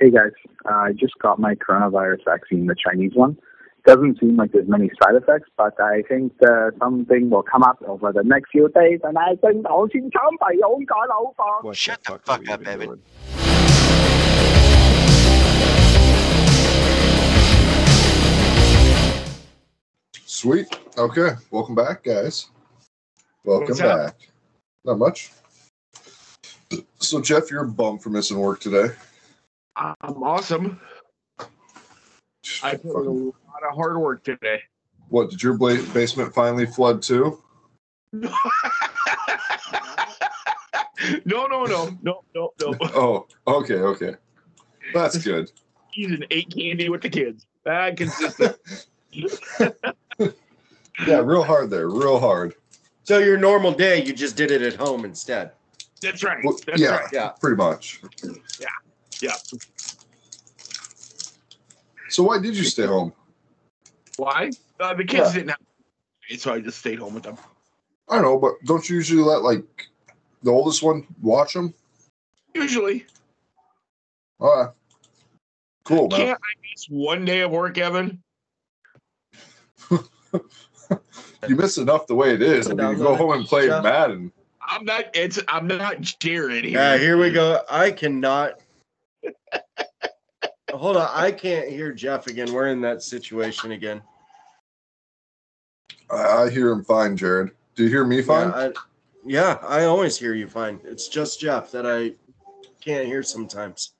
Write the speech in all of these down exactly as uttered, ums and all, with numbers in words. hey guys, uh, I just got my coronavirus vaccine, the Chinese one. Doesn't seem like there's many side effects, but I think uh, something will come up over the next few days, and I think I'll see Trump by own God over. Shut the fuck up, Evan. Sweet. Okay. Welcome back, guys. Welcome back. Not much. So, Jeff, you're a bum for missing work today. I'm awesome. I put in a lot of hard work today. What, did your basement finally flood too? no, no, no, no, no, no. Oh, okay, okay. That's good. He's an eight candy with the kids. Ah, consistent. Yeah, real hard there, real hard. So your normal day, you just did it at home instead. That's right. Well, That's yeah, right. Yeah, pretty much. Yeah, yeah. So why did you stay home? Why? Uh, the kids yeah. didn't have, so I just stayed home with them. I don't know, but don't you usually let, like, the oldest one watch them? Usually. All right. Cool, man. Can't I miss one day of work, Evan? You miss enough the way it is. I mean, you go home and play Madden. I'm not. It's. I'm not jeering here. Yeah, here we go. I cannot. Hold on. I can't hear Jeff again. We're in that situation again. I, I hear him fine, Jared. Do you hear me fine? Yeah I, yeah, I always hear you fine. It's just Jeff that I can't hear sometimes.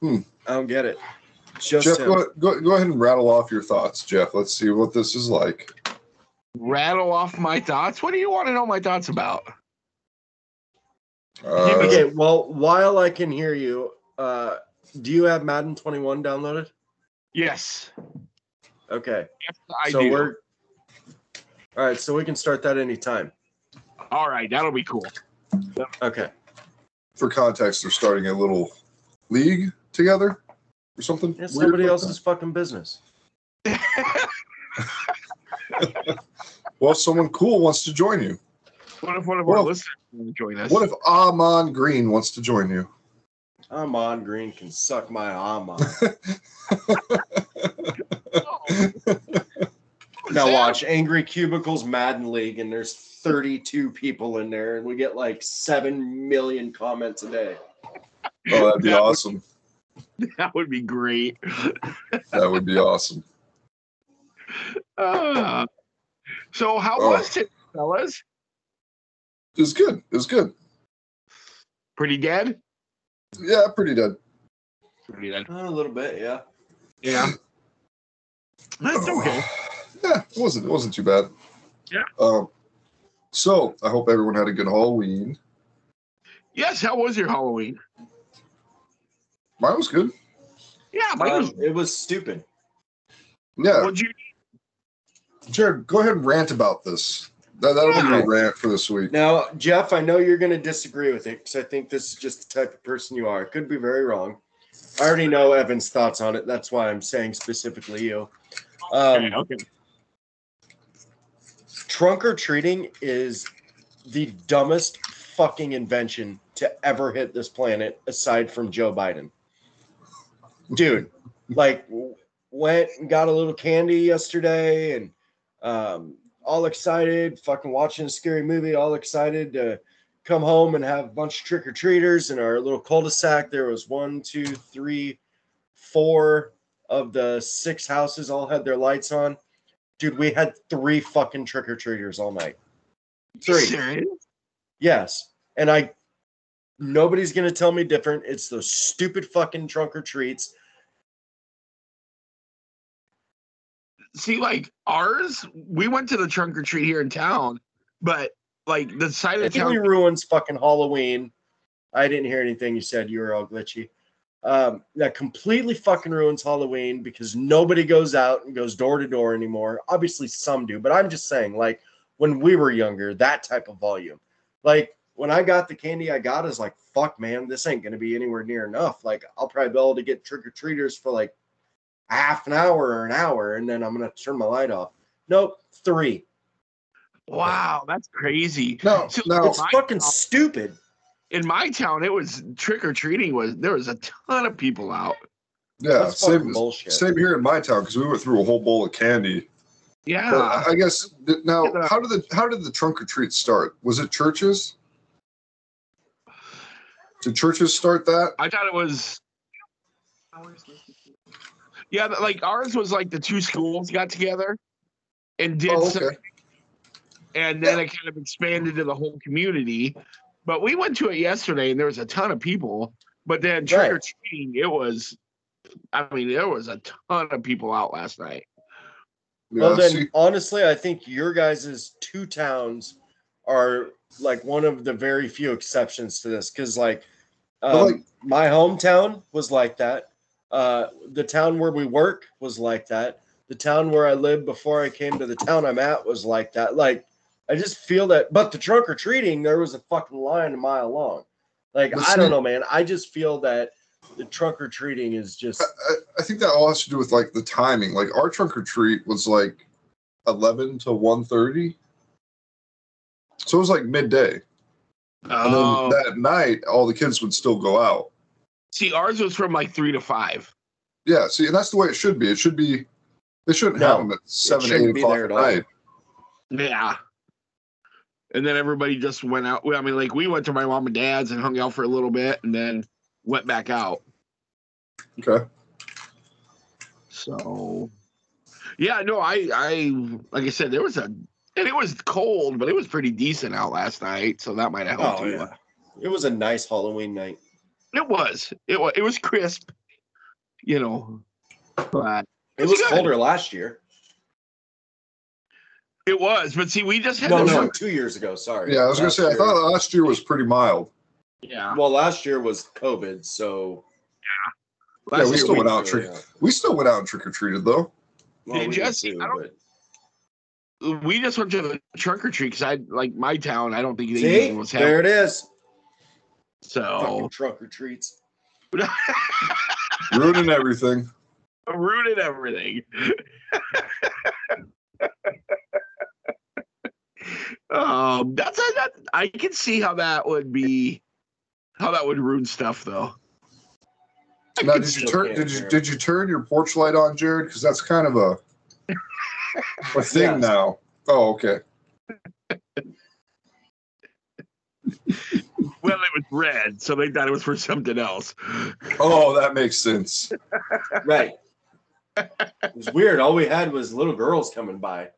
Hmm. I don't get it. Just Jeff, go, go, go ahead and rattle off your thoughts, Jeff. Let's see what this is like. Rattle off my thoughts? What do you want to know my thoughts about? Uh, okay, well, while I can hear you, uh, do you have Madden twenty-one downloaded? Yes. Okay. Yes, I so do. We're, all right, so we can start that anytime. All right, that'll be cool. Okay. For context, they're starting a little league together or something. It's somebody else's fucking business. Well, if someone cool wants to join you. What if one of our listeners wants to join us? What if Amon Green wants to join you? Amon Green can suck my Amon. Oh. Now watch Angry Cubicles Madden League, and there's thirty-two people in there, and we get like seven million comments a day. Oh, that'd be that awesome. Would, that would be great. That would be awesome. Uh, so how oh. was it, fellas? It was good. It was good. Pretty dead? Yeah, pretty dead. Pretty dead. Uh, a little bit, yeah. Yeah. That's oh. okay. Yeah, it wasn't. It wasn't too bad. Yeah. Um. So I hope everyone had a good Halloween. Yes. How was your Halloween? Mine was good. Yeah, mine um, was. It was stupid. Yeah. What'd you? Jared, go ahead and rant about this. That, that'll yeah. be your rant for this week. Now, Jeff, I know you're going to disagree with it because I think this is just the type of person you are. It could be very wrong. I already know Evan's thoughts on it. That's why I'm saying specifically you. Um, okay, okay. Trunk or treating is the dumbest fucking invention to ever hit this planet aside from Joe Biden. Dude, like... Went and got a little candy yesterday and um, all excited, fucking watching a scary movie, all excited to come home and have a bunch of trick-or-treaters in our little cul-de-sac. There was one, two, three, four of the six houses all had their lights on. Dude, we had three fucking trick-or-treaters all night. Three. Are you serious? Yes. And I, nobody's going to tell me different. It's those stupid fucking trunk-or-treats. See, like, ours, we went to the trunk or treat here in town, but, like, the side of town... It really ruins fucking Halloween. I didn't hear anything you said. You were all glitchy. Um, that completely fucking ruins Halloween because nobody goes out and goes door to door anymore. Obviously, some do, but I'm just saying, like, when we were younger, that type of volume. Like, when I got the candy I got, I was like, fuck, man, this ain't going to be anywhere near enough. Like, I'll probably be able to get trick-or-treaters for, like, half an hour or an hour, and then I'm gonna turn my light off. Nope, three. Wow, that's crazy. No, so no, it's fucking stupid. in my town, it was trick or treating. Was there was a ton of people out. Yeah, same, same here in my town because we went through a whole bowl of candy. Yeah, but I guess now how did the how did the trunk or treat start? Was it churches? Did churches start that? I thought it was. Yeah, like ours was like the two schools got together and did oh, okay. something, and then yeah. it kind of expanded to the whole community. But we went to it yesterday, and there was a ton of people. But then trick or treating, it was. I mean, there was a ton of people out last night. Well, yeah, then, see. honestly, I think your guys' two towns are, like, one of the very few exceptions to this. Because, like, um, like, my hometown was like that. Uh, the town where we work was like that. The town where I lived before I came to the town I'm at was like that. Like, I just feel that. But the trunk or treating, there was a fucking line a mile long. Like, Listen. I don't know, man. I just feel that. The trunk or treating is just. I, I think that all has to do with like the timing. Like our trunk or treat was like eleven to one thirty, so it was like midday. Oh. And then that night, all the kids would still go out. See, ours was from like three to five. Yeah, see, and that's the way it should be. It should be. They shouldn't no, have them at seven, eight o'clock at night. Yeah. And then everybody just went out. I mean, like we went to my mom and dad's and hung out for a little bit, and then. Went back out. Okay. So, yeah, no, I, I, like I said, there was a, and it was cold, but it was pretty decent out last night, so that might have helped. Oh, yeah. It was a nice Halloween night. It was. It was. It was crisp. You know, but it was colder last year. It was, but see, we just had no, no, two years ago. Sorry. Yeah, I was gonna say I thought last year was pretty mild. Yeah. Well, last year was COVID, so yeah. Last yeah, we still we went out. Trick- we still went out and trick or treated, though. Well, hey, we Jesse, too, I don't, but... we just went to the trunk or treat because I like my town. I don't think they even was happening. There it is. So fucking trunk or treats, ruining everything. Ruining everything. um, that's a, that. I can see how that would be. How that would ruin stuff, though. Now, did you turn? Did you did you turn your porch light on, Jared? Because that's kind of a a thing yes. now. Oh, okay. Well, it was red, so they thought it was for something else. Oh, that makes sense. Right. It was weird. All we had was little girls coming by.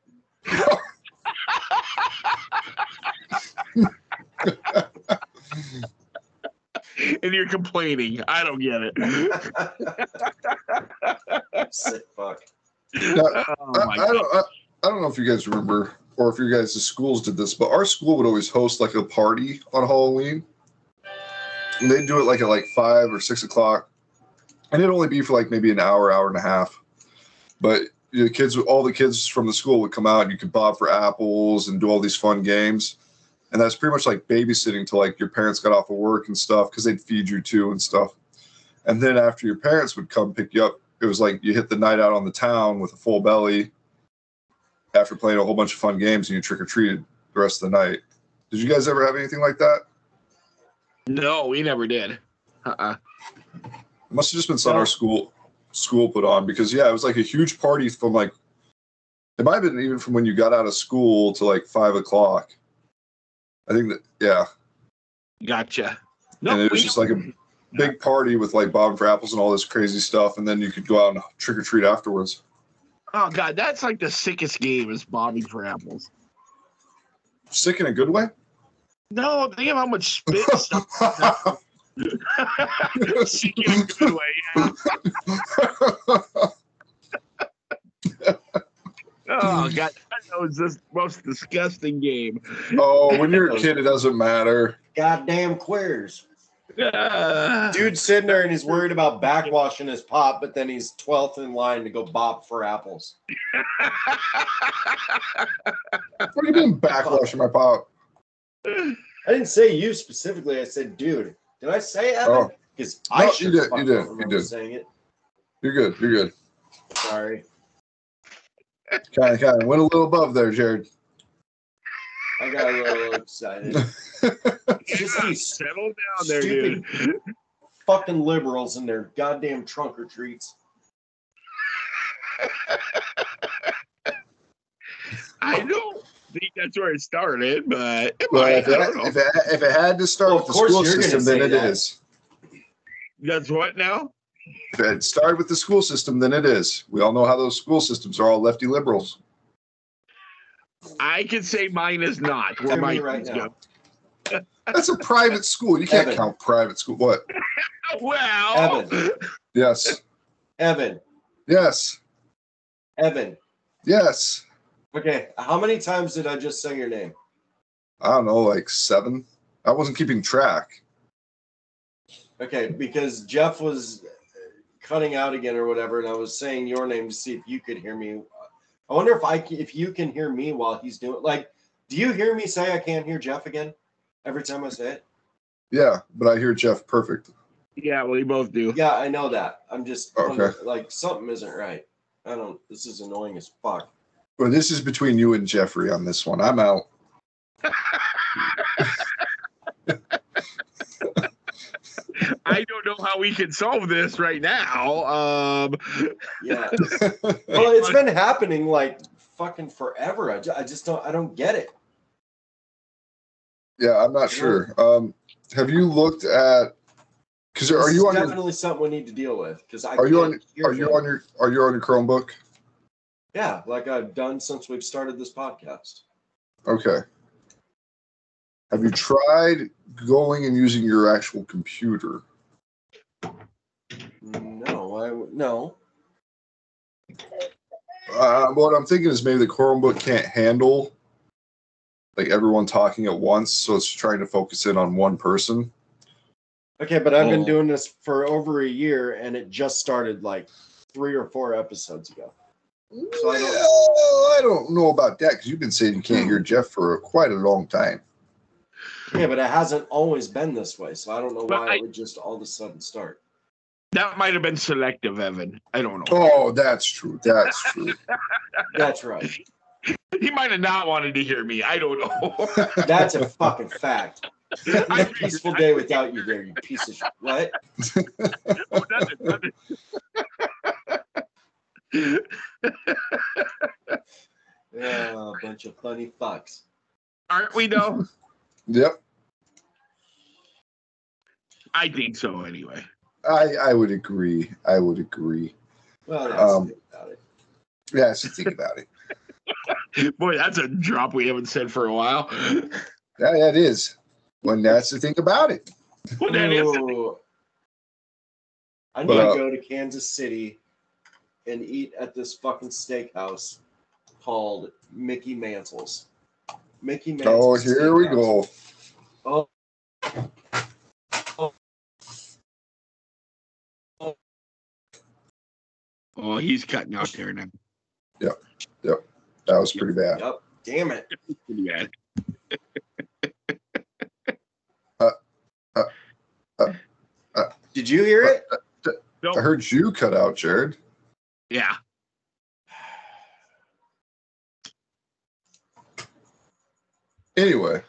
And you're complaining. I don't get it. Sick fuck. Now, oh I, I, don't, I, I don't know if you guys remember or if your guys' schools did this, but our school would always host like a party on Halloween. And they'd do it like at like five or six o'clock. And it'd only be for like maybe an hour, hour and a half. But the kids, all the kids from the school would come out and you could bob for apples and do all these fun games. And that's pretty much like babysitting till like your parents got off of work and stuff because they'd feed you too and stuff. And then after your parents would come pick you up, it was like you hit the night out on the town with a full belly after playing a whole bunch of fun games and you trick-or-treated the rest of the night. Did you guys ever have anything like that? No, we never did. Uh-uh. It must have just been something our school school put on because, yeah, it was like a huge party from like – it might have been even from when you got out of school to like five o'clock. I think that, yeah. Gotcha. No, and it was just like a big party with like bobbing for apples and all this crazy stuff. And then you could go out and trick or treat afterwards. Oh, God. That's like the sickest game is bobbing for apples. Sick in a good way? No, think of how much spit stuff. Sick in a good way, yeah. Oh, God. That was the most disgusting game. Oh, when you're a kid, it doesn't matter. Goddamn queers. Uh, Dude's sitting there and he's worried about backwashing his pop, but then he's twelfth in line to go bob for apples. What are you doing backwashing my pop? I didn't say you specifically. I said, dude. Did I say that? Because oh. I no, should have fucking remember saying it. You're good. You're good. Sorry. Kind of, kind of went a little above there, Jared. I got a little excited. Just settle down there, dude. Fucking liberals in their goddamn trunk or treats. I don't think that's where it started, but it well, might, if, I don't it, know. If, it, if it had to start well, with the school system, then it that. is. That's what now? If it started with the school system, then it is. We all know how those school systems are all lefty liberals. I can say mine is not. Where mine right now. That's a private school. You can't Evan. count private school. What? Well. Evan. Yes. Evan. Yes. Evan. Yes. Okay. How many times did I just say your name? I don't know, like seven. I wasn't keeping track. Okay, because Jeff was cutting out again or whatever, and I was saying your name to see if you could hear me. I wonder if I can, if you can hear me while he's doing. Like, do you hear me say I can't hear Jeff again every time I say it? Yeah, but I hear Jeff perfect. Yeah, well, you both do. Yeah, I know that. I'm just okay. Like something isn't right. I don't. This is annoying as fuck. Well, this is between you and Jeffrey on this one. I'm out. I don't know how we can solve this right now. Um, yeah. Well, it's been happening like fucking forever. I just, I just don't, I don't get it. Yeah, I'm not sure. Um, have you looked at? Because are you on? Definitely your, something we need to deal with. Because I are you on? Are you on your? Are you on your Chromebook? Yeah, like I've done since we've started this podcast. Okay. Have you tried going and using your actual computer? No, I no. Uh, what I'm thinking is maybe the Chromebook can't handle like everyone talking at once, so it's trying to focus in on one person. Okay, but I've oh. been doing this for over a year, and it just started like three or four episodes ago. So well, I, don't... I don't know about that because you've been saying you can't hear Jeff for quite a long time. Yeah, but it hasn't always been this way, so I don't know but why I, it would just all of a sudden start. That might have been selective, Evan. I don't know. Oh, that's true. That's true. That's right. He might have not wanted to hear me. I don't know. That's a fucking fact. I a peaceful day without you there, you piece of shit. What? Oh, nothing, nothing. Yeah, a bunch of funny fucks. Aren't we, though? Yep. I think so anyway. I, I would agree. I would agree. Well, yeah, um, think about it. Yeah, so think about it. Boy, that's a drop we haven't said for a while. Yeah, that is. When that's the thing about it. Well, that is the thing. I need but, to go to Kansas City and eat at this fucking steakhouse called Mickey Mantle's. Mickey Mantle. Oh, here we go. Oh. Oh. Oh. Oh, he's cutting out there now. Yep. Yep. That was pretty bad. Yep. Damn it. Pretty bad. uh, uh, uh, uh, Did you hear uh, it? Uh, no. I heard you cut out, Jared. Yeah. Anyway,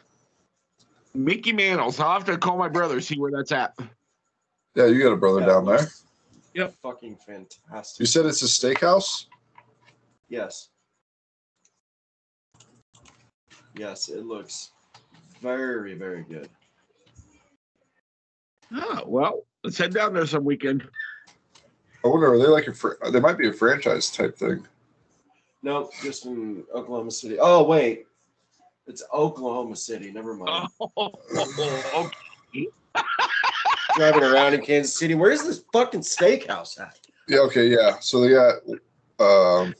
Mickey Mantle's. I'll have to call my brother, see where that's at. Yeah, you got a brother yeah, down there. Yep. Fucking fantastic. You said it's a steakhouse? Yes. Yes, it looks very, very good. Oh, well, let's head down there some weekend. I wonder, are they like a fr- they might be a franchise type thing? No, just in Oklahoma City. Oh, wait. It's Oklahoma City. Never mind. Oh, okay. Driving around in Kansas City. Where is this fucking steakhouse at? Yeah. Okay. Yeah. So they got. Um,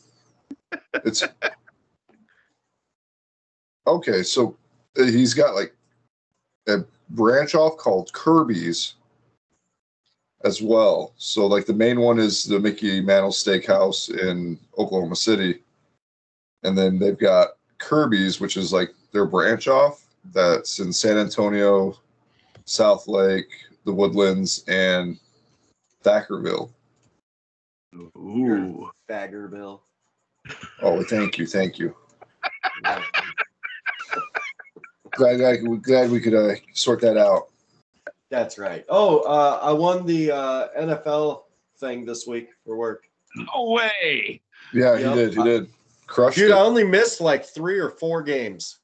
it's okay. So he's got like a branch off called Kirby's as well. So like the main one is the Mickey Mantle Steakhouse in Oklahoma City, and then they've got Kirby's, which is like their branch off that's in San Antonio, South Lake, the Woodlands, and Thackerville. Ooh, Thackerville. Oh, thank you, thank you. Glad, I, glad we could uh, sort that out. That's right. Oh, uh, I won the uh, N F L thing this week for work. No way. Yeah, yep. he did. He did. Crushed Dude, it. I only missed like three or four games.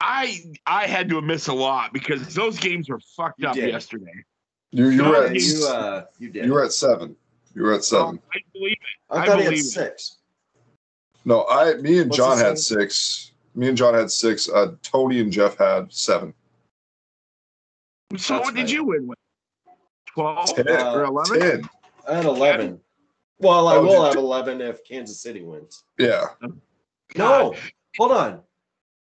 I I had to miss a lot because those games were fucked you up did. yesterday. You, you, were at, you, uh, you, did. you were at seven. You were at seven. Oh, I believe it. I, I thought he had six. It. No, I. Me and What's John had six. Me and John had six. Uh, Tony and Jeff had seven. So That's what right. did you win with? twelve ten, uh, or eleven? ten. I had eleven. Well, I oh, will have eleven if Kansas City wins. Yeah. God. No, hold on.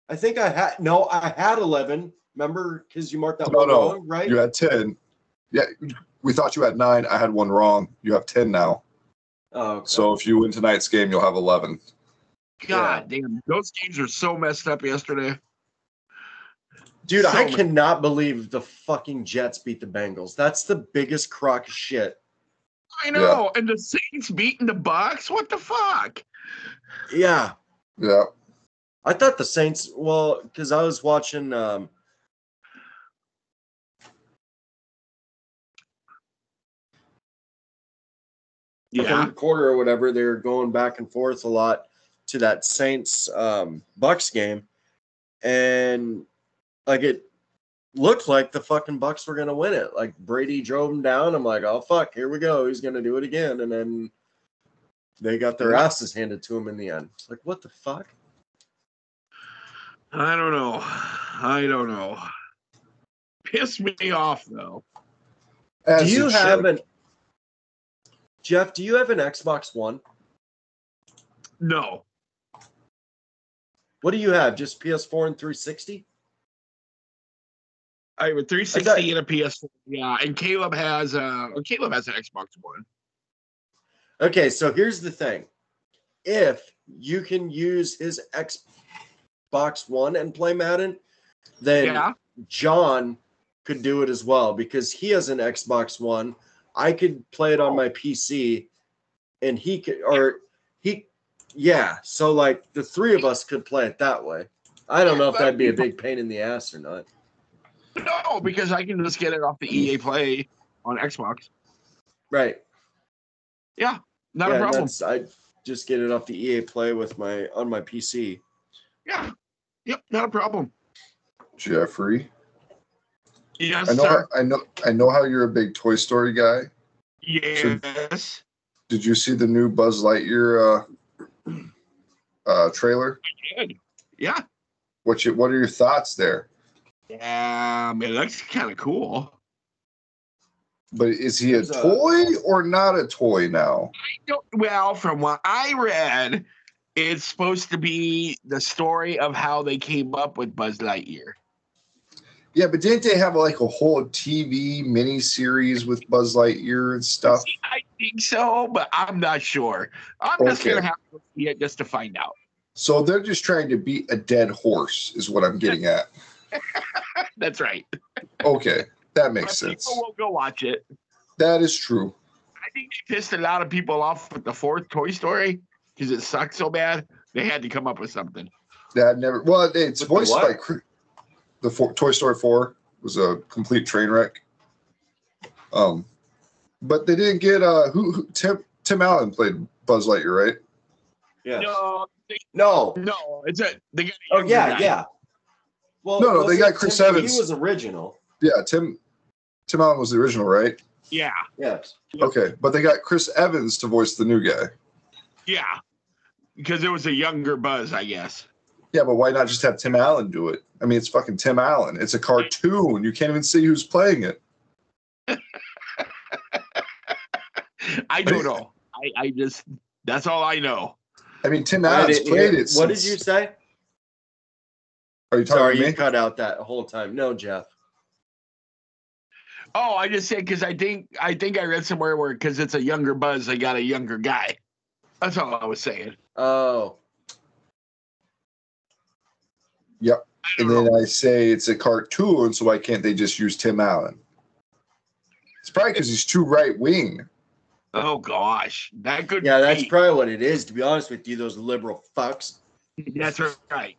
I think I had – no, I had eleven. Remember, because you marked that no, one no. wrong, right? You had ten. Yeah, we thought you had nine. I had one wrong. You have ten now. Oh, okay. So if you win tonight's game, you'll have eleven. God yeah. damn. Those games are so messed up yesterday. Dude, so I many. cannot believe the fucking Jets beat the Bengals. That's the biggest crock of shit. I know, yeah. and the Saints beating the Bucs. What the fuck? Yeah, yeah. I thought the Saints. Well, because I was watching. Um, yeah, third quarter or whatever. They were going back and forth a lot to that Saints um, Bucs game, and like it looked like the fucking Bucs were gonna win it. Like Brady drove them down. I'm like, oh fuck, here we go. He's gonna do it again. And then they got their asses handed to him in the end. It's like, what the fuck? I don't know. I don't know. Pissed me off though. As do you have should. an Jeff? Do you have an Xbox One? No. What do you have? Just P S four and three sixty? I have a three sixty and a P S four, yeah. And Caleb has uh Caleb has an Xbox One. Okay, so here's the thing: if you can use his Xbox One and play Madden, then yeah. John could do it as well because he has an Xbox One. I could play it on my P C, and he could, or he, yeah. So like the three of us could play it that way. I don't know if that'd be a big pain in the ass or not. No, because I can just get it off the E A Play on Xbox. Right. Yeah, not yeah, a problem. I just get it off the E A Play with my on my P C. Yeah. Yep, not a problem. Jeffrey. Yes, I know sir. How, I know. I know how you're a big Toy Story guy. Yes. So, did you see the new Buzz Lightyear uh, uh, trailer? I did. Yeah. What you? What are your thoughts there? Um, it looks kind of cool. But is he a toy or not a toy now? I don't, well, from what I read, it's supposed to be the story of how they came up with Buzz Lightyear. Yeah, but didn't they have like a whole T V miniseries with Buzz Lightyear and stuff? See, I think so, but I'm not sure. I'm okay. just going to have to see it just to find out. So they're just trying to beat a dead horse is what I'm getting at. That's right. Okay, that makes sense. People will go watch it. That is true. I think they pissed a lot of people off with the fourth Toy Story because it sucked so bad. They had to come up with something. That never. Well, it's with voiced the by the four, Toy Story four was a complete train wreck. Um, but they didn't get uh who, who Tim Tim Allen played Buzz Lightyear, right? Yeah. No. They, no. No. It's a. They got a oh yeah, guy. yeah. Well, no, no, they got Chris Tim, Evans. He was original. Yeah, Tim Tim Allen was the original, right? Yeah. Yes. Okay, but they got Chris Evans to voice the new guy. Yeah, because it was a younger Buzz, I guess. Yeah, but why not just have Tim Allen do it? I mean, it's fucking Tim Allen. It's a cartoon. You can't even see who's playing it. I don't know. I, I just, that's all I know. I mean, Tim Allen's played it. What did you say? Are you Sorry, you cut out that whole time. No, Jeff. Oh, I just said because I think I think I read somewhere where because it's a younger Buzz, they got a younger guy. That's all I was saying. Oh. Yep. And then I say it's a cartoon, so why can't they just use Tim Allen? It's probably because he's too right wing. Oh gosh, that could. Yeah, be. That's probably what it is. To be honest with you, those liberal fucks. That's right.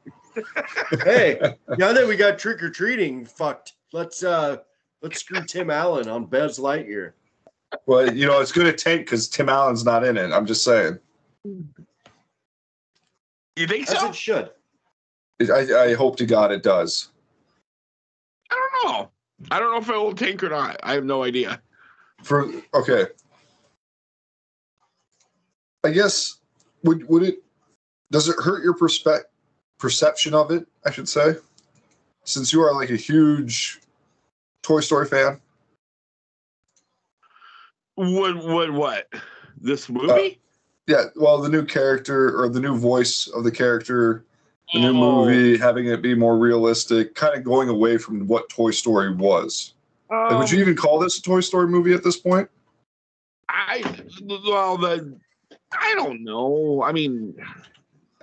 Hey, now that we got trick or treating fucked, let's uh, let's screw Tim Allen on Buzz Lightyear. Well, you know it's going to take because Tim Allen's not in it. I'm just saying. You think so? As it should. I, I hope to God it does. I don't know. I don't know if it will tank or not. I have no idea. For okay, I guess would would it? Does it hurt your perspective? Perception of it, I should say, since you are like a huge Toy Story fan. What? What? What? This movie? Uh, yeah. Well, the new character or the new voice of the character, the oh. new movie, having it be more realistic, kind of going away from what Toy Story was. Um, like, would you even call this a Toy Story movie at this point? I well, the I don't know. I mean.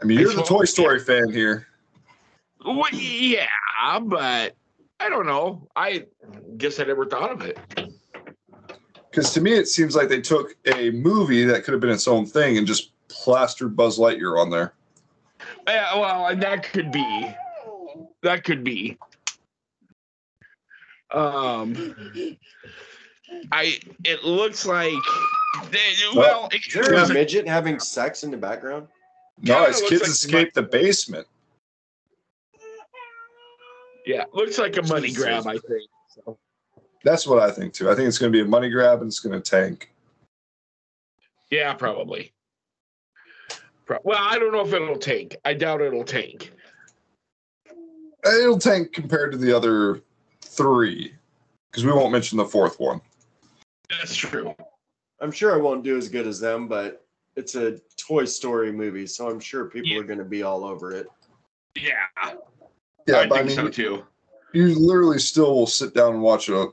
I mean, you're the Toy Story fan here. Well, yeah, but I don't know. I guess I never thought of it. Because to me, it seems like they took a movie that could have been its own thing and just plastered Buzz Lightyear on there. Yeah, well, that could be. That could be. Um, I. It looks like. They, well, well is there a midget having sex in the background? No, his kids like escaped the basement. Yeah, looks like a money grab, I think. So. That's what I think, too. I think it's going to be a money grab, and it's going to tank. Yeah, probably. Pro- well, I don't know if it'll tank. I doubt it'll tank. It'll tank compared to the other three, because we won't mention the fourth one. That's true. I'm sure I won't do as good as them, but... It's a Toy Story movie, so I'm sure people yeah. are going to be all over it. Yeah. Yeah, I but think I mean, so too. You literally still will sit down and watch a,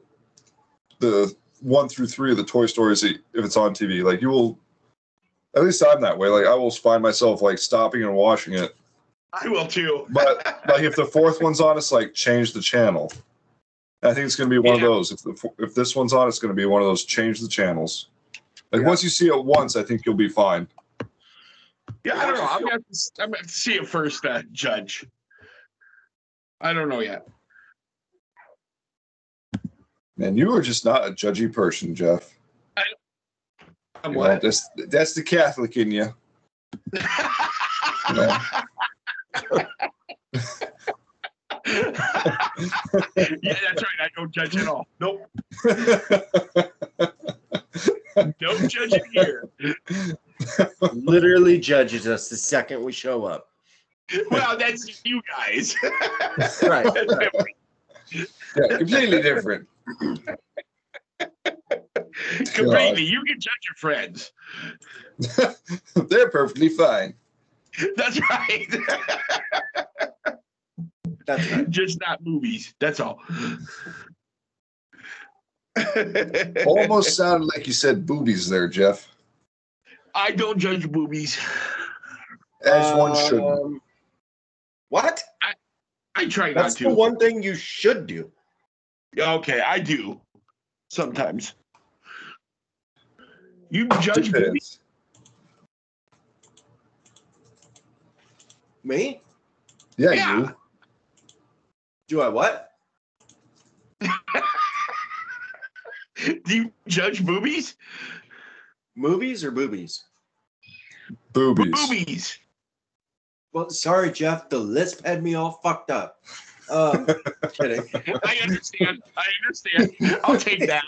the one through three of the Toy Stories if it's on T V. Like, you will, at least I'm that way. Like, I will find myself, like, stopping and watching it. I will too. But, like, if the fourth one's on, it's like, change the channel. I think it's going to be one yeah. of those. If the, if this one's on, it's going to be one of those, change the channels. Like, yeah. once you see it once, I think you'll be fine. Yeah, I don't know. I'm going to, to see it first, uh, Judge. I don't know yet. Man, you are just not a judgy person, Jeff. I, I'm you what? Know, that's, that's the Catholic in you. You know? Yeah, that's right. I don't judge at all. Nope. Don't judge it here. Literally judges us the second we show up. Well, that's you guys. Right. Yeah, completely different. Completely. You can judge your friends. They're perfectly fine. That's right. That's right. Just not movies. That's all. Almost sounded like you said boobies there, Jeff. I don't judge boobies. As um, one shouldn't. What? I, I try That's not to. That's the one thing you should do. Okay, I do. Sometimes. You judge boobies? Me? Yeah, yeah, you. Do I what? Do you judge boobies? Movies or boobies? Boobies. Boobies. Well, sorry, Jeff. The lisp had me all fucked up. Um, kidding. I understand. I understand. I'll take that.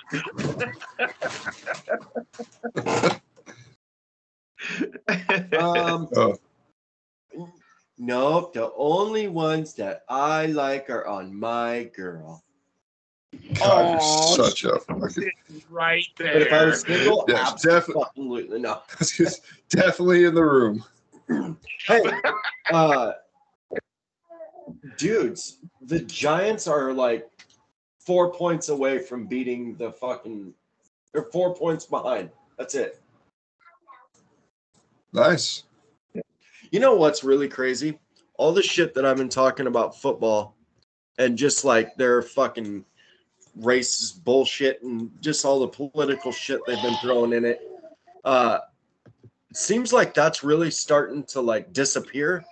um, oh. No, the only ones that I like are on My Girl. God, oh, you're such a fucking right there. But if I was single, yeah, absolutely, absolutely no. Definitely in the room. Hey, uh, dudes, the Giants are like four points away from beating the fucking. They're four points behind. That's it. Nice. You know what's really crazy? All the shit that I've been talking about football, and just like they're fucking. Racist bullshit and just all the political shit they've been throwing in it. Uh, it seems like that's really starting to like disappear,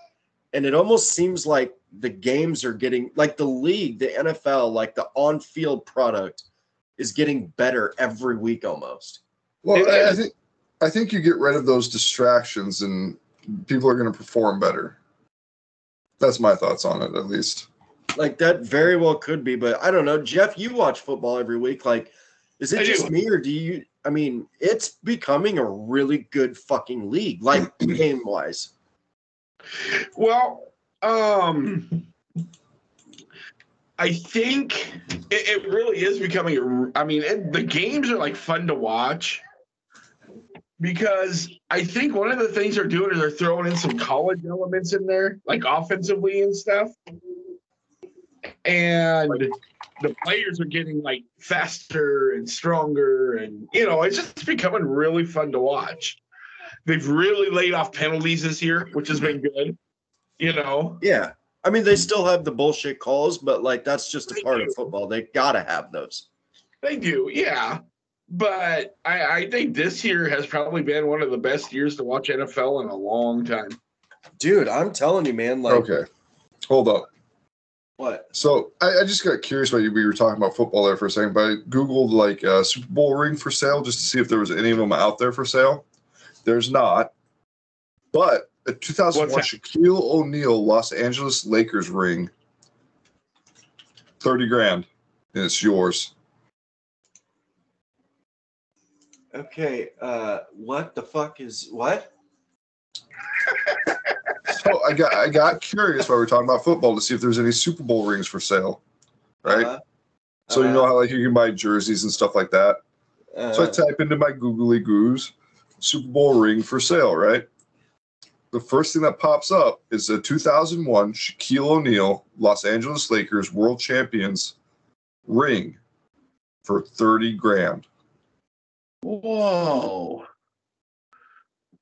and it almost seems like the games are getting, like the league, the N F L, like the on-field product is getting better every week almost. Well, I, I think I think you get rid of those distractions and people are going to perform better. That's my thoughts on it, at least. Like that very well could be, but I don't know. Jeff, you watch football every week. Like, is it I just do. me or do you? I mean, it's becoming a really good fucking league, like game wise. Well, um, I think it, it really is becoming. I mean, it, the games are like fun to watch. Because I think one of the things they're doing is they're throwing in some college elements in there, like offensively and stuff. And the players are getting like faster and stronger. And, you know, it's just becoming really fun to watch. They've really laid off penalties this year, which has been good, you know? Yeah. I mean, they still have the bullshit calls, but like that's just a part of football. They got to have those. They do. Yeah. But I, I think this year has probably been one of the best years to watch N F L in a long time. Dude, I'm telling you, man. Like, okay, hold up. What? So I, I just got curious why you, we were talking about football there for a second, but I Googled like uh, Super Bowl ring for sale just to see if there was any of them out there for sale. There's not. But a two thousand one Shaquille O'Neal Los Angeles Lakers ring, thirty grand, and it's yours. Okay, uh, what the fuck is what? So I got I got curious while we were talking about football to see if there's any Super Bowl rings for sale, right? Uh, so you uh, know how like you can buy jerseys and stuff like that. Uh, so I type into my googly goos Super Bowl ring for sale, right? The first thing that pops up is a two thousand one Shaquille O'Neal Los Angeles Lakers World Champions ring for thirty grand. Whoa.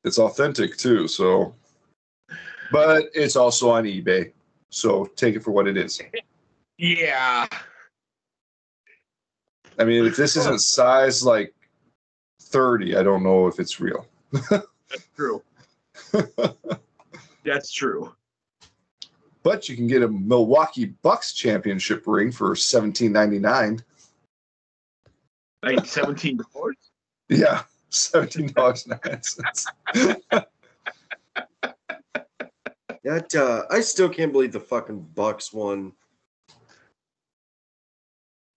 It's authentic too, so but it's also on eBay. So take it for what it is. Yeah. I mean, if this isn't size like thirty, I don't know if it's real. That's true. That's true. But you can get a Milwaukee Bucks championship ring for seventeen ninety-nine. Like seventeen dollars? Yeah, seventeen dollars and nine cents. That uh, I still can't believe the fucking Bucks won.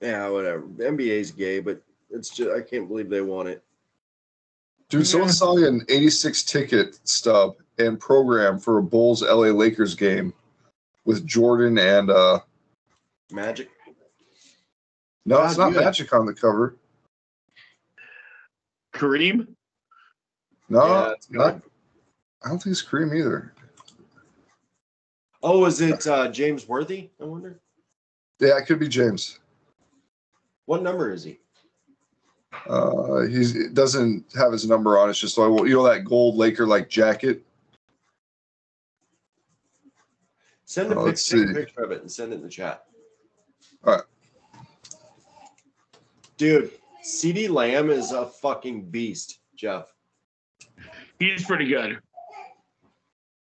Yeah, whatever. The N B A's gay, but it's just I can't believe they won it. Dude, yeah. Someone saw me an eighty-six ticket stub and program for a Bulls L A Lakers game with Jordan and uh, Magic. No, it's not Magic on the cover. Kareem? No, yeah, not, I don't think it's Kareem either. Oh, is it uh, James Worthy, I wonder? Yeah, it could be James. What number is he? Uh, he's, it doesn't have his number on. It's just, like, you know, that gold Laker-like jacket? Send a, oh, pic, a picture of it and send it in the chat. All right. Dude. CeeDee Lamb is a fucking beast, Jeff. He's pretty good.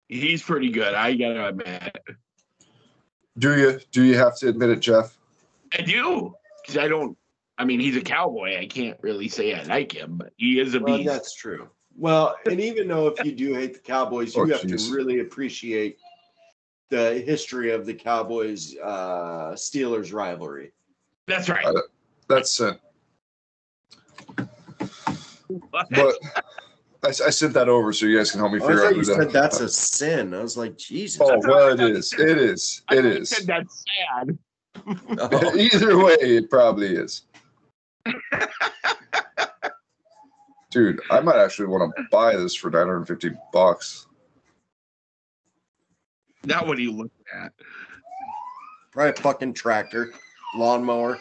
He's pretty good. I gotta admit. Do you do you have to admit it, Jeff? I do, because I don't. I mean, he's a Cowboy. I can't really say I like him, but he is a well, beast. That's true. Well, and even though if you do hate the Cowboys, you oh, have geez. to really appreciate the history of the Cowboys uh, Steelers rivalry. That's right. Uh, that's it. Uh, What? But I, I sent that over so you guys can help me figure out. You said that's a sin. I was like, Jesus. Oh, well, it is. It is. It is. Said that's sad. No. Either way, it probably is. Dude, I might actually want to buy this for nine hundred fifty bucks. Now, what are you looking at? Probably a fucking tractor, lawnmower.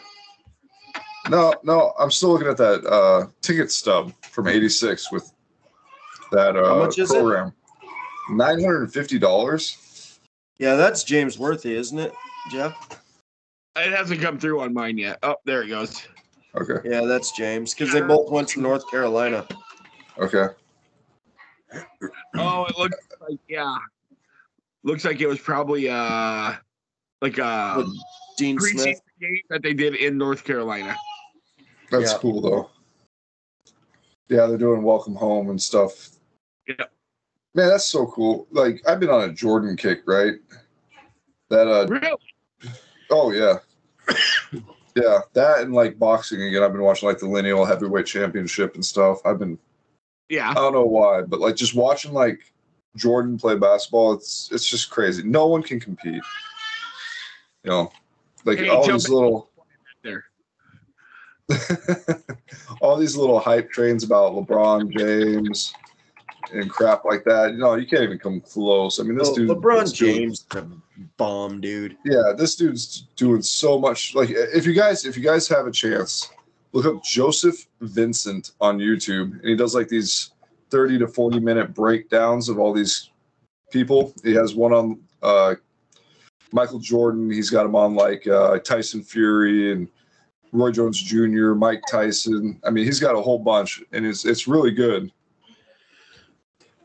No, no, I'm still looking at that uh, ticket stub from eighty-six with that uh, How much is program. It? nine hundred fifty dollars. Yeah, that's James Worthy, isn't it, Jeff? It hasn't come through on mine yet. Oh, there it goes. Okay. Yeah, that's James, because they both went to North Carolina. Okay. Oh, it looks like, yeah. Looks like it was probably uh, like uh, Dean Smith game that they did in North Carolina. That's yeah. cool though. Yeah, they're doing Welcome Home and stuff. Yeah, man, that's so cool. Like I've been on a Jordan kick, right? That uh, really? Oh yeah, yeah. That and like boxing again. I've been watching like the lineal heavyweight championship and stuff. I've been. Yeah. I don't know why, but like just watching like Jordan play basketball, it's it's just crazy. No one can compete. You know, like all these little there. all these little hype trains about LeBron James and crap like that. You know, you can't even come close. I mean, this dude LeBron James is a bomb, dude. Yeah, this dude's doing so much. Like if you guys if you guys have a chance, look up Joseph Vincent on YouTube, and he does like these thirty to forty minute breakdowns of all these people. He has one on uh, Michael Jordan. He's got him on like uh, Tyson Fury and Roy Jones Junior, Mike Tyson. I mean, he's got a whole bunch, and it's it's really good.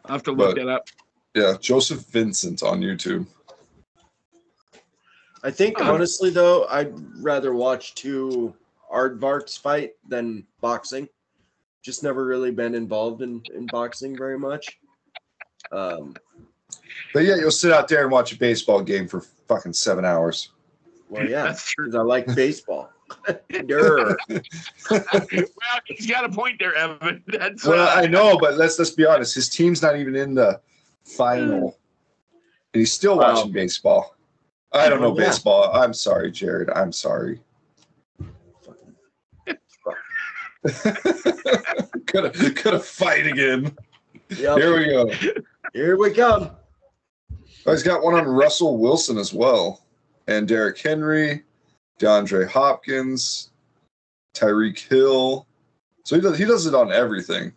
I have to look but, that up. Yeah, Joseph Vincent on YouTube. I think honestly, though, I'd rather watch two aardvarks fight than boxing. Just never really been involved in, in boxing very much. Um, but yeah, you'll sit out there and watch a baseball game for fucking seven hours. Well, yeah, that's true. I like baseball. Well, he's got a point there, Evan. That's well, uh, I know, but let's let's be honest. His team's not even in the final, and he's still wow. watching baseball. I don't know well, yeah. baseball. I'm sorry, Jared. I'm sorry. Gonna, gonna fight again. Yep. Here we go. Here we come. Oh, he's got one on Russell Wilson as well, and Derrick Henry, DeAndre Hopkins, Tyreek Hill. So he does he does it on everything.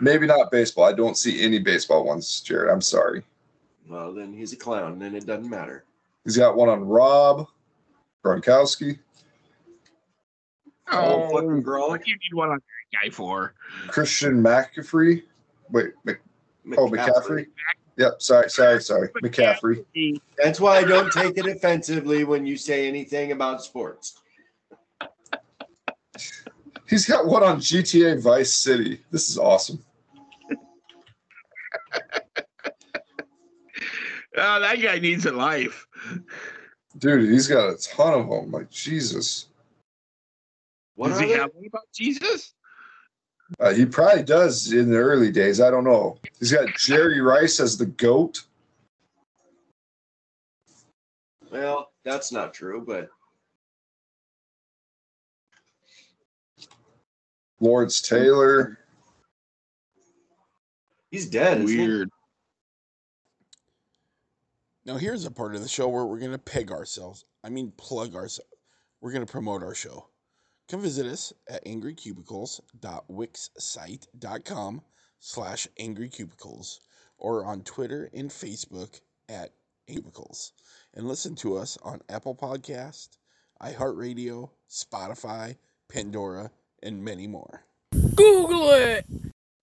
Maybe not baseball. I don't see any baseball ones, Jared. I'm sorry. Well, then he's a clown, and it doesn't matter. He's got one on Rob Gronkowski. Oh, what do you need one on that guy for? Christian McCaffrey. Wait, Mc, McCaffrey. Oh, McCaffrey. Yep, sorry, sorry, sorry. McCaffrey. McCaffrey. That's why I don't take it offensively when you say anything about sports. He's got one on G T A Vice City. This is awesome. Oh, that guy needs a life. Dude, he's got a ton of them. Like, Jesus. What does he have about Jesus? Uh, he probably does in the early days. I don't know. He's got Jerry Rice as the GOAT. Well, that's not true, but Lawrence Taylor. He's dead. Weird. Now here's a part of the show where we're gonna peg ourselves. I mean, plug ourselves. We're gonna promote our show. Come visit us at angrycubicles.wixsite.com slash angrycubicles or on Twitter and Facebook at angrycubicles. And listen to us on Apple Podcast, iHeartRadio, Spotify, Pandora, and many more. Google it!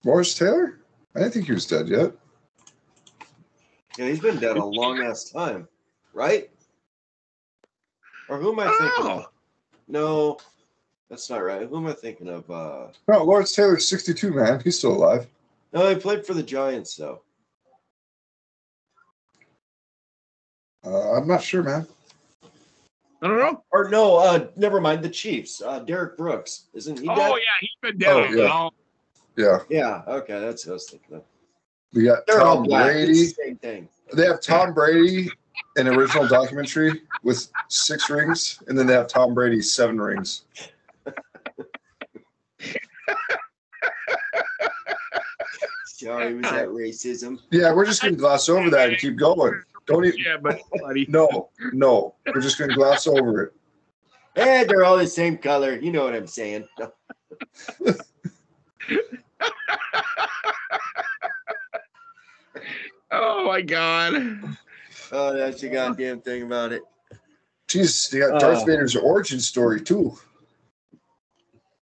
Morris Taylor? I didn't think he was dead yet. Yeah, he's been dead a long-ass time, right? Or who am I thinking oh. of? No... That's not right. Who am I thinking of? Uh... No, Lawrence Taylor's sixty-two, man. He's still alive. No, he played for the Giants, though. Uh, I'm not sure, man. I don't know. Or no, uh, never mind. The Chiefs. Uh, Derek Brooks. Isn't he dead? Oh, yeah. He's been dead. Oh, yeah. yeah. Yeah. Okay. That's what I was thinking of. We got They're Tom Brady. It's the same thing. They have Tom Brady, an original documentary with six rings, and then they have Tom Brady, seven rings. Sorry, was that racism? Yeah, we're just gonna gloss over that and keep going. Don't even. Yeah, but buddy. No, no, we're just gonna gloss over it. Eh, they're all the same color. You know what I'm saying? Oh my God! Oh, that's the goddamn thing about it. Jesus, they got Darth uh, Vader's origin story too.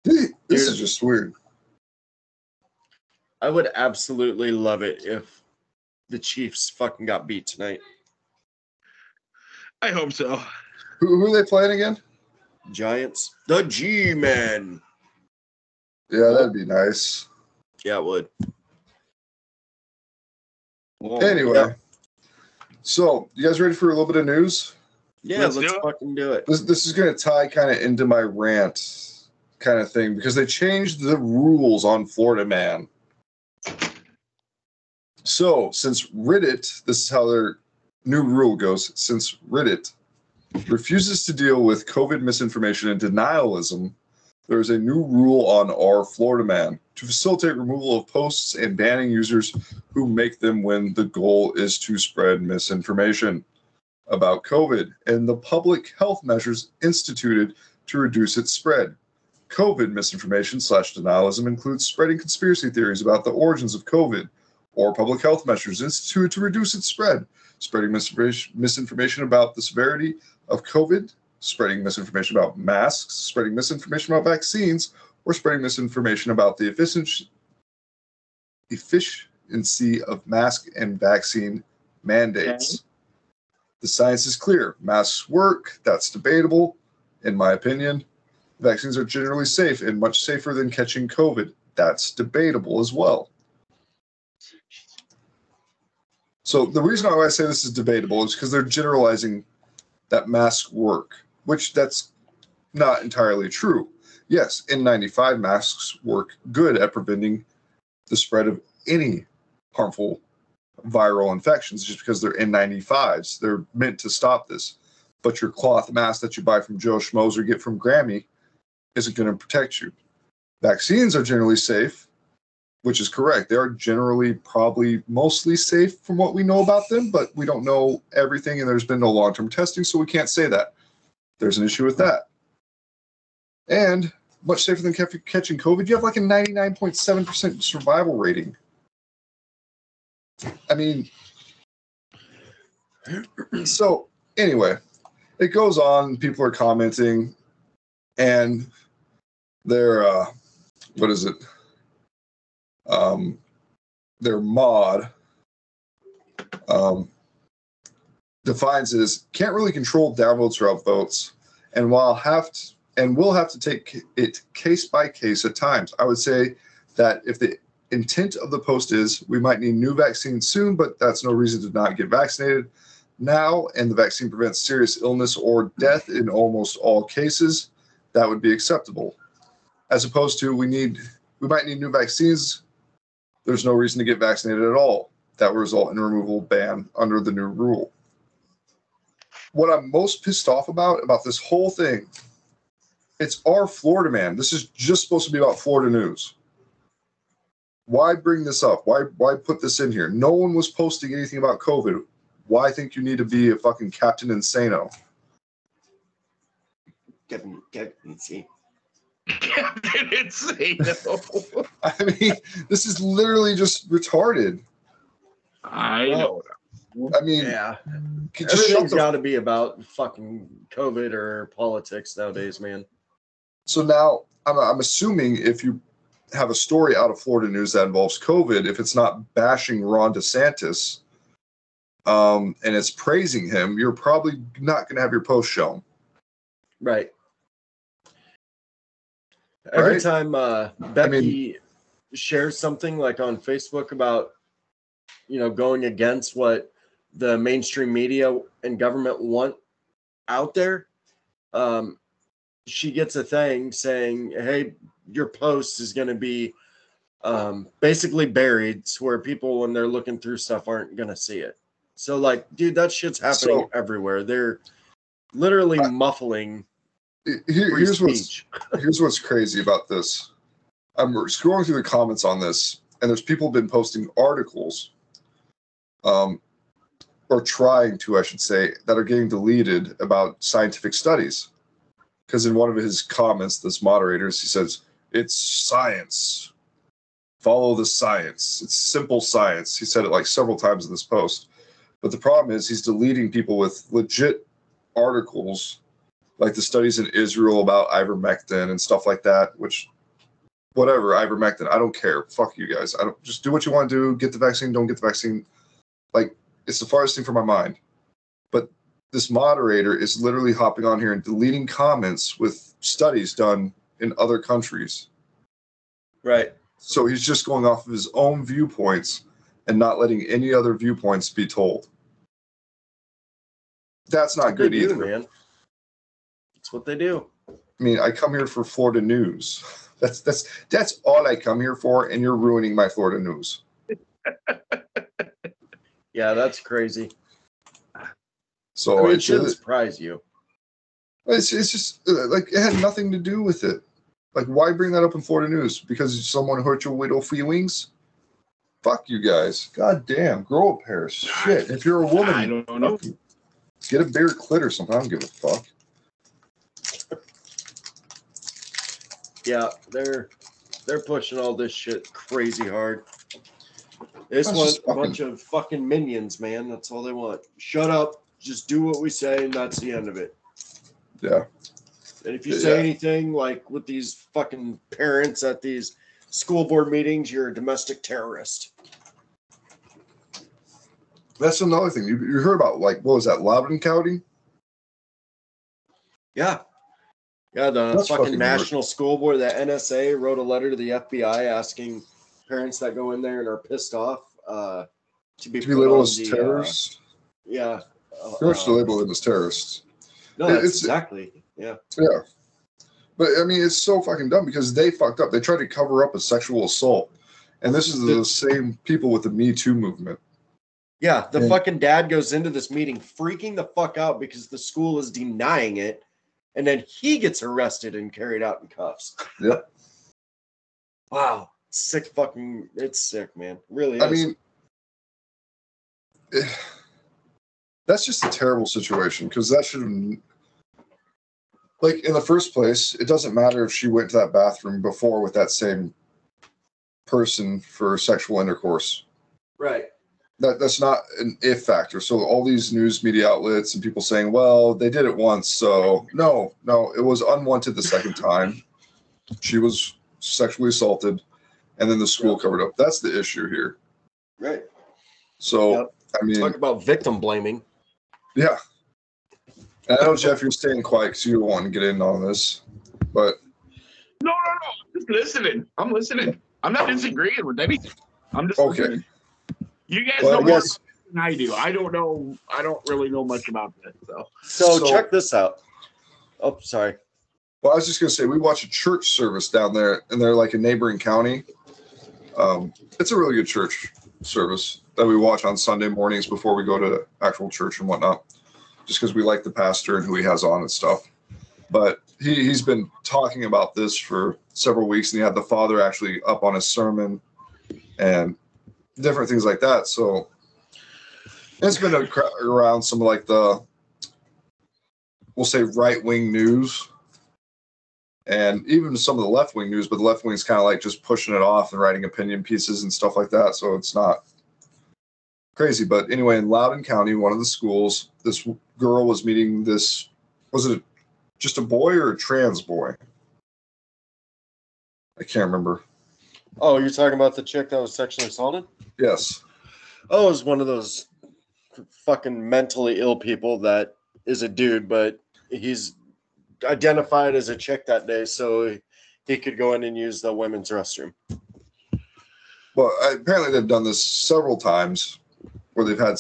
This Dude, is just weird. I would absolutely love it if the Chiefs fucking got beat tonight. I hope so. Who, who are they playing again? Giants. The G-Men. Yeah, that'd be nice. Yeah, it would. Well, anyway. Yeah. So, you guys ready for a little bit of news? Yeah, let's, let's do fucking do it. This, this is going to tie kind of into my rant kind of thing, because they changed the rules on Florida Man. So, since Reddit, this is how their new rule goes, since Reddit refuses to deal with COVID misinformation and denialism, there is a new rule on our Florida Man to facilitate removal of posts and banning users who make them when the goal is to spread misinformation about COVID and the public health measures instituted to reduce its spread. COVID misinformation slash denialism includes spreading conspiracy theories about the origins of COVID or public health measures instituted to reduce its spread, spreading misinformation about the severity of COVID, spreading misinformation about masks, spreading misinformation about vaccines, or spreading misinformation about the efficiency of mask and vaccine mandates. Okay. The science is clear. Masks work. That's debatable, in my opinion. Vaccines are generally safe and much safer than catching COVID. That's debatable as well. So the reason why I say this is debatable is because they're generalizing that masks work, which that's not entirely true. Yes, N ninety-five masks work good at preventing the spread of any harmful viral infections just because they're N ninety-fives. They're meant to stop this. But your cloth mask that you buy from Joe Schmoes or get from Grammy isn't going to protect you. Vaccines are generally safe, which is correct. They are generally probably mostly safe from what we know about them, but we don't know everything, and there's been no long-term testing, so we can't say that. There's an issue with that. And much safer than catching COVID, you have like a ninety-nine point seven percent survival rating. I mean, so anyway, it goes on. People are commenting, and their uh, what is it? Um, their mod um, defines it as can't really control downvotes or upvotes, and while have to, and will have to take it case by case at times. I would say that if the intent of the post is we might need new vaccines soon, but that's no reason to not get vaccinated now, and the vaccine prevents serious illness or death in almost all cases, that would be acceptable. As opposed to we need we might need new vaccines, there's no reason to get vaccinated at all. That would result in a removal ban under the new rule. What I'm most pissed off about about this whole thing, it's our Florida Man. This is just supposed to be about Florida news. Why bring this up? Why why put this in here? No one was posting anything about COVID. Why think you need to be a fucking Captain Insano? Captain Captain Insano. Captain Insano. I mean, this is literally just retarded. I know. Wow. I mean, yeah. Everything's got to be about fucking COVID or politics nowadays, man. So now, I'm I'm assuming if you have a story out of Florida news that involves COVID, if it's not bashing Ron DeSantis um, and it's praising him, you're probably not going to have your post shown. Right. Every right? time uh, Becky I mean, shares something like on Facebook about, you know, going against what the mainstream media and government want out there, um, she gets a thing saying, hey, your post is going to be um, basically buried so where people, when they're looking through stuff, aren't going to see it. So, like, dude, that shit's happening so, everywhere. They're literally I, muffling. Here, here's, what's, here's what's crazy about this. I'm scrolling through the comments on this, and there's people been posting articles, um, or trying to, I should say, that are getting deleted about scientific studies. Because in one of his comments, this moderator, he says, it's science. Follow the science. It's simple science. He said it like several times in this post. But the problem is he's deleting people with legit articles, like the studies in Israel about ivermectin and stuff like that, which, whatever, ivermectin, I don't care. Fuck you guys. I don't, just do what you want to do. Get the vaccine. Don't get the vaccine. Like, it's the farthest thing from my mind. But this moderator is literally hopping on here and deleting comments with studies done in other countries. Right. So he's just going off of his own viewpoints and not letting any other viewpoints be told. That's not good either, man. That's what they do. I mean, I come here for Florida news. That's that's that's all I come here for, and you're ruining my Florida news. Yeah, that's crazy. So I mean, it shouldn't surprise you. It's it's just like it had nothing to do with it. Like, why bring that up in Florida news? Because someone hurt your widow feelings? Fuck you guys. God damn, grow a pair of shit. If you're a woman, I don't know. Get a bigger clit or something. I don't give a fuck. Yeah, they're they're pushing all this shit crazy hard. This one's a bunch of fucking minions, man. That's all they want. Shut up. Just do what we say, and that's the end of it. Yeah. And if you say yeah. anything like with these fucking parents at these school board meetings, you're a domestic terrorist. That's another thing. You, you heard about, like, what was that, Loudoun County? Yeah. Yeah, the That's fucking, fucking National weird. School Board, the N S A, wrote a letter to the F B I asking parents that go in there and are pissed off uh, to be, to be labeled as the, terrorists. Uh, yeah. You're uh, to label them as terrorists. No, that's it's, exactly. Yeah. Yeah. But, I mean, it's so fucking dumb because they fucked up. They tried to cover up a sexual assault. And this is the same people with the Me Too movement. Yeah, the and, fucking dad goes into this meeting freaking the fuck out because the school is denying it. And then he gets arrested and carried out in cuffs. Yep. Wow. Sick fucking... It's sick, man. It really is. I mean... It, that's just a terrible situation, because that should have... Like, in the first place, it doesn't matter if she went to that bathroom before with that same person for sexual intercourse. Right. That That's not an if factor. So all these news media outlets and people saying, well, they did it once, so... No, no, it was unwanted the second time. She was sexually assaulted, and then the school yep. covered up. That's the issue here. Right. So, yep. I mean... Talk about victim blaming. Yeah. And I know, Jeff, you're staying quiet because you don't want to get in on this, but... No, no, no. I'm just listening. I'm listening. I'm not disagreeing with anything. I'm just okay. listening. You guys well, know more yes. than I do. I don't know. I don't really know much about this, though. So, so check this out. Oh, sorry. Well, I was just going to say, we watch a church service down there, and they're like a neighboring county. Um, it's a really good church service that we watch on Sunday mornings before we go to actual church and whatnot, just because we like the pastor and who he has on and stuff. But he, he's been talking about this for several weeks, and he had the father actually up on his sermon and different things like that. So it's been a, around some of like the, we'll say, right-wing news and even some of the left-wing news, but the left wing is kind of like just pushing it off and writing opinion pieces and stuff like that. So it's not crazy. But anyway, in Loudoun County, one of the schools, this girl was meeting this, was it just a boy or a trans boy? I can't remember. Oh, you're talking about the chick that was sexually assaulted? Yes. Oh, it was one of those fucking mentally ill people that is a dude, but he's identified as a chick that day, so he could go in and use the women's restroom. Well, apparently they've done this several times where they've had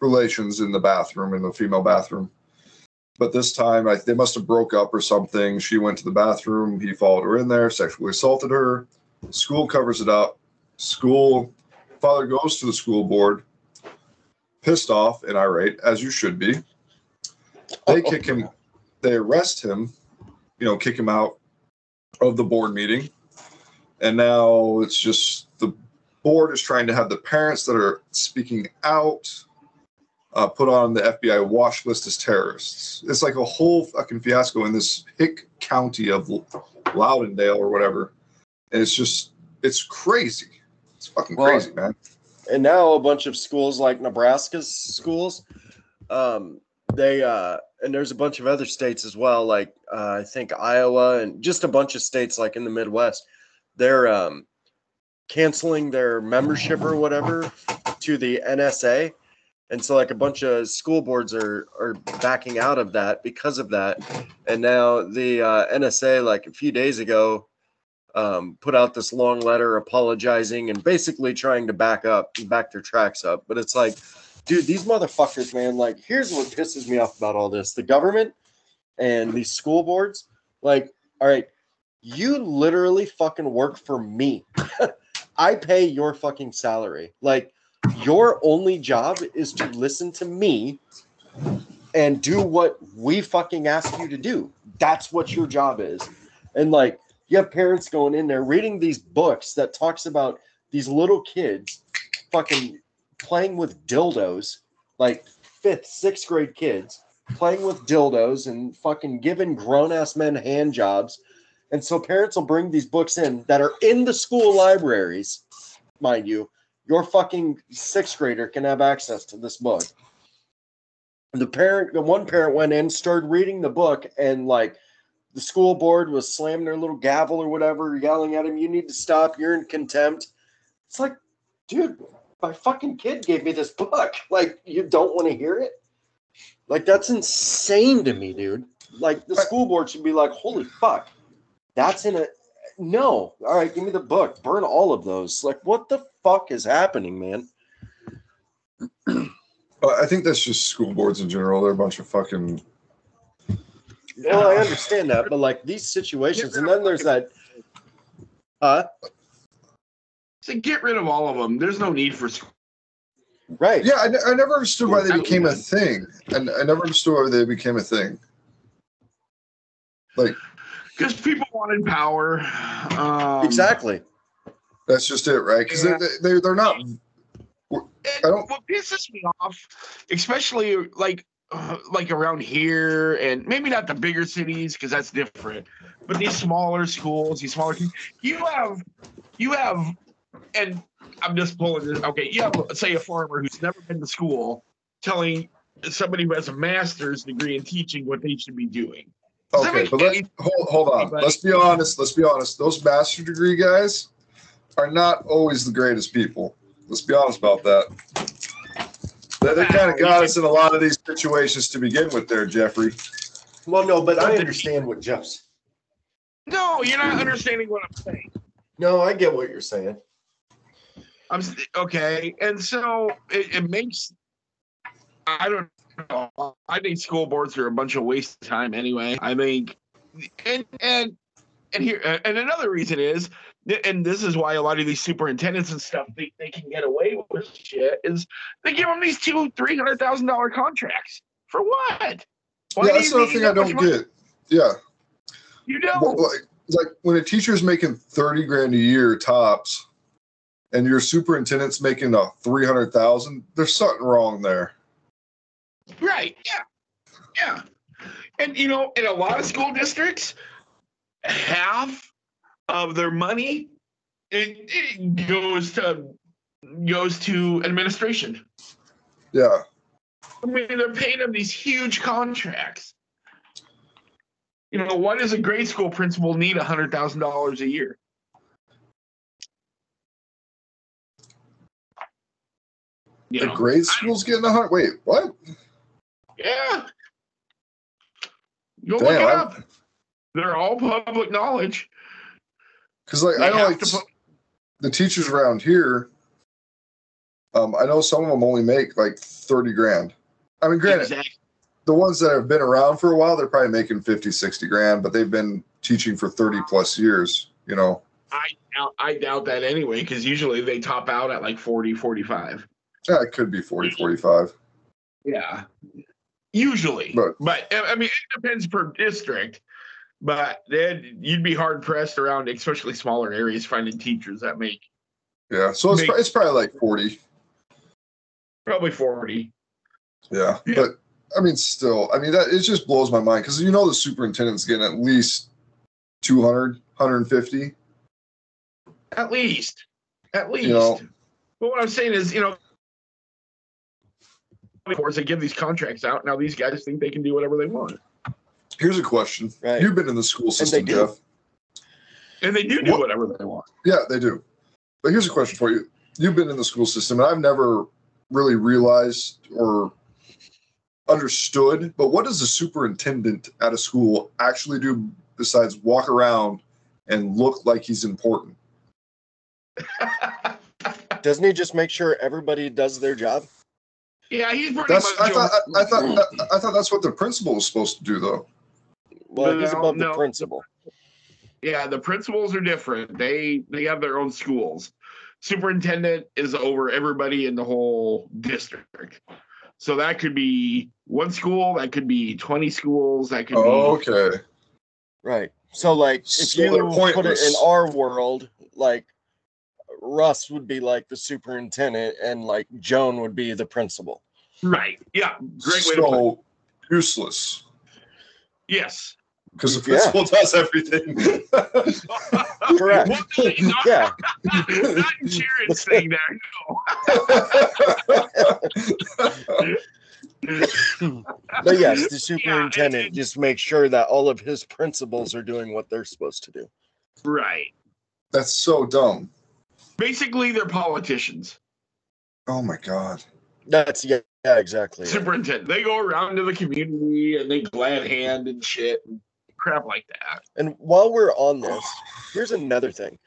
relations in the bathroom, in the female bathroom. But this time, I, they must have broke up or something. She went to the bathroom. He followed her in there, sexually assaulted her. School covers it up. School father goes to the school board, pissed off and irate, as you should be. They kick him. They arrest him, you know, kick him out of the board meeting. And now it's just the board is trying to have the parents that are speaking out uh, put on the F B I watch list as terrorists. It's like a whole fucking fiasco in this hick county of Loudondale or whatever. And it's just, it's crazy. It's fucking well, crazy, man. And now a bunch of schools like Nebraska's schools, um, they, uh, and there's a bunch of other states as well, like uh, I think Iowa and just a bunch of states like in the Midwest, they're um, canceling their membership or whatever to the N S A And so like a bunch of school boards are are backing out of that because of that. And now the uh, N S A, like a few days ago, um, put out this long letter apologizing and basically trying to back up, back their tracks up. But it's like, dude, these motherfuckers, man, like here's what pisses me off about all this. The government and these school boards, like, all right, you literally fucking work for me. I pay your fucking salary. Like, your only job is to listen to me and do what we fucking ask you to do. That's what your job is. And like, you have parents going in there reading these books that talks about these little kids fucking playing with dildos, like fifth, sixth grade kids playing with dildos and fucking giving grown ass men hand jobs. And so parents will bring these books in that are in the school libraries, mind you. Your fucking sixth grader can have access to this book. The parent, the one parent went in, started reading the book, and like the school board was slamming their little gavel or whatever, yelling at him, "You need to stop. You're in contempt." It's like, dude, my fucking kid gave me this book. Like, you don't want to hear it? Like, that's insane to me, dude. Like, the school board should be like, holy fuck, that's in a, no. All right, give me the book. Burn all of those. Like, what the fuck is happening, man? I think that's just school boards in general. They're a bunch of fucking. Well, I understand that, but like these situations, and then there's that. Huh? So get rid of all of them. There's no need for. Right. Yeah, I, n- I never understood why they became a thing, and I never understood why they became a thing. Like. Because people wanted power. Um, exactly. That's just it, right? Because yeah. they, they, they're not... I don't, what pisses me off, especially like uh, like around here, and maybe not the bigger cities, because that's different, but these smaller schools, these smaller... You have... You have... And I'm just pulling this... Okay, you have, say, a farmer who's never been to school telling somebody who has a master's degree in teaching what they should be doing. Okay, but let's, hold, hold on. Let's be honest. Let's be honest. Those master's degree guys are not always the greatest people. Let's be honest about that. They, they kind of got us in a lot of these situations to begin with there, Jeffrey. Well, no, but I understand what Jeff's... No, you're not understanding what I'm saying. No, I get what you're saying. I'm okay, and so it, it makes... I don't know. I think school boards are a bunch of waste of time anyway. I think, and and and here and another reason is, and this is why a lot of these superintendents and stuff think they can get away with shit, is they give them these two, three hundred thousand dollar contracts for what? Why yeah, that's another thing I don't money? get. Yeah, you don't. Well, like, like when a teacher's making thirty grand a year tops, and your superintendent's making a three hundred thousand, there's something wrong there. Right, yeah, yeah. And, you know, in a lot of school districts, half of their money it, it goes to goes to administration. Yeah. I mean, they're paying them these huge contracts. You know, why does a grade school principal need one hundred thousand dollars a year? You the know, grade school's I, getting a hundred. Wait, what? Yeah. Go Damn, look it I'm, up. They're all public knowledge. Because like they I know like to, the teachers around here, um, I know some of them only make like thirty grand. I mean, granted, exactly. The ones that have been around for a while, they're probably making fifty, sixty grand, but they've been teaching for thirty plus years, you know. I doubt, I doubt that anyway, because usually they top out at like forty, forty-five. Yeah, it could be forty, forty-five. Yeah. Usually. But, but I mean, it depends per district. But then you'd be hard-pressed around, especially smaller areas, finding teachers that make... Yeah, so it's, make, it's probably like forty. Probably forty. Yeah, yeah, but, I mean, still. I mean, that it just blows my mind. Because you know the superintendent's getting at least two hundred, one hundred fifty. At least. At least. You know, but what I'm saying is, you know... Before they give these contracts out, now these guys think they can do whatever they want. Here's a question. Right. You've been in the school system, and Jeff. And they do do what? whatever they want. Yeah, they do. But here's a question for you. You've been in the school system, and I've never really realized or understood, but what does a superintendent at a school actually do besides walk around and look like he's important? Doesn't he just make sure everybody does their job? Yeah, he's pretty that's, much. I thought, I, I thought I, I thought that's what the principal was supposed to do, though. Well, no, he's above no. the principal. Yeah, the principals are different. They they have their own schools. Superintendent is over everybody in the whole district. So that could be one school. That could be twenty schools. That could oh, be okay. Right. So, like, if you put it in our world, like, Russ would be like the superintendent, and like Joan would be the principal. Right. Yeah. Great way to put it. So useless. Yes. Because the principal yeah. does everything. Correct. Well, not, yeah. Not insurance thing there. No. But yes, the superintendent yeah, it, just makes sure that all of his principals are doing what they're supposed to do. Right. That's so dumb. Basically, they're politicians. Oh, my God. That's, yeah, yeah exactly. Superintendent. Right. They go around to the community and they glad hand and shit and crap like that. And while we're on this, here's another thing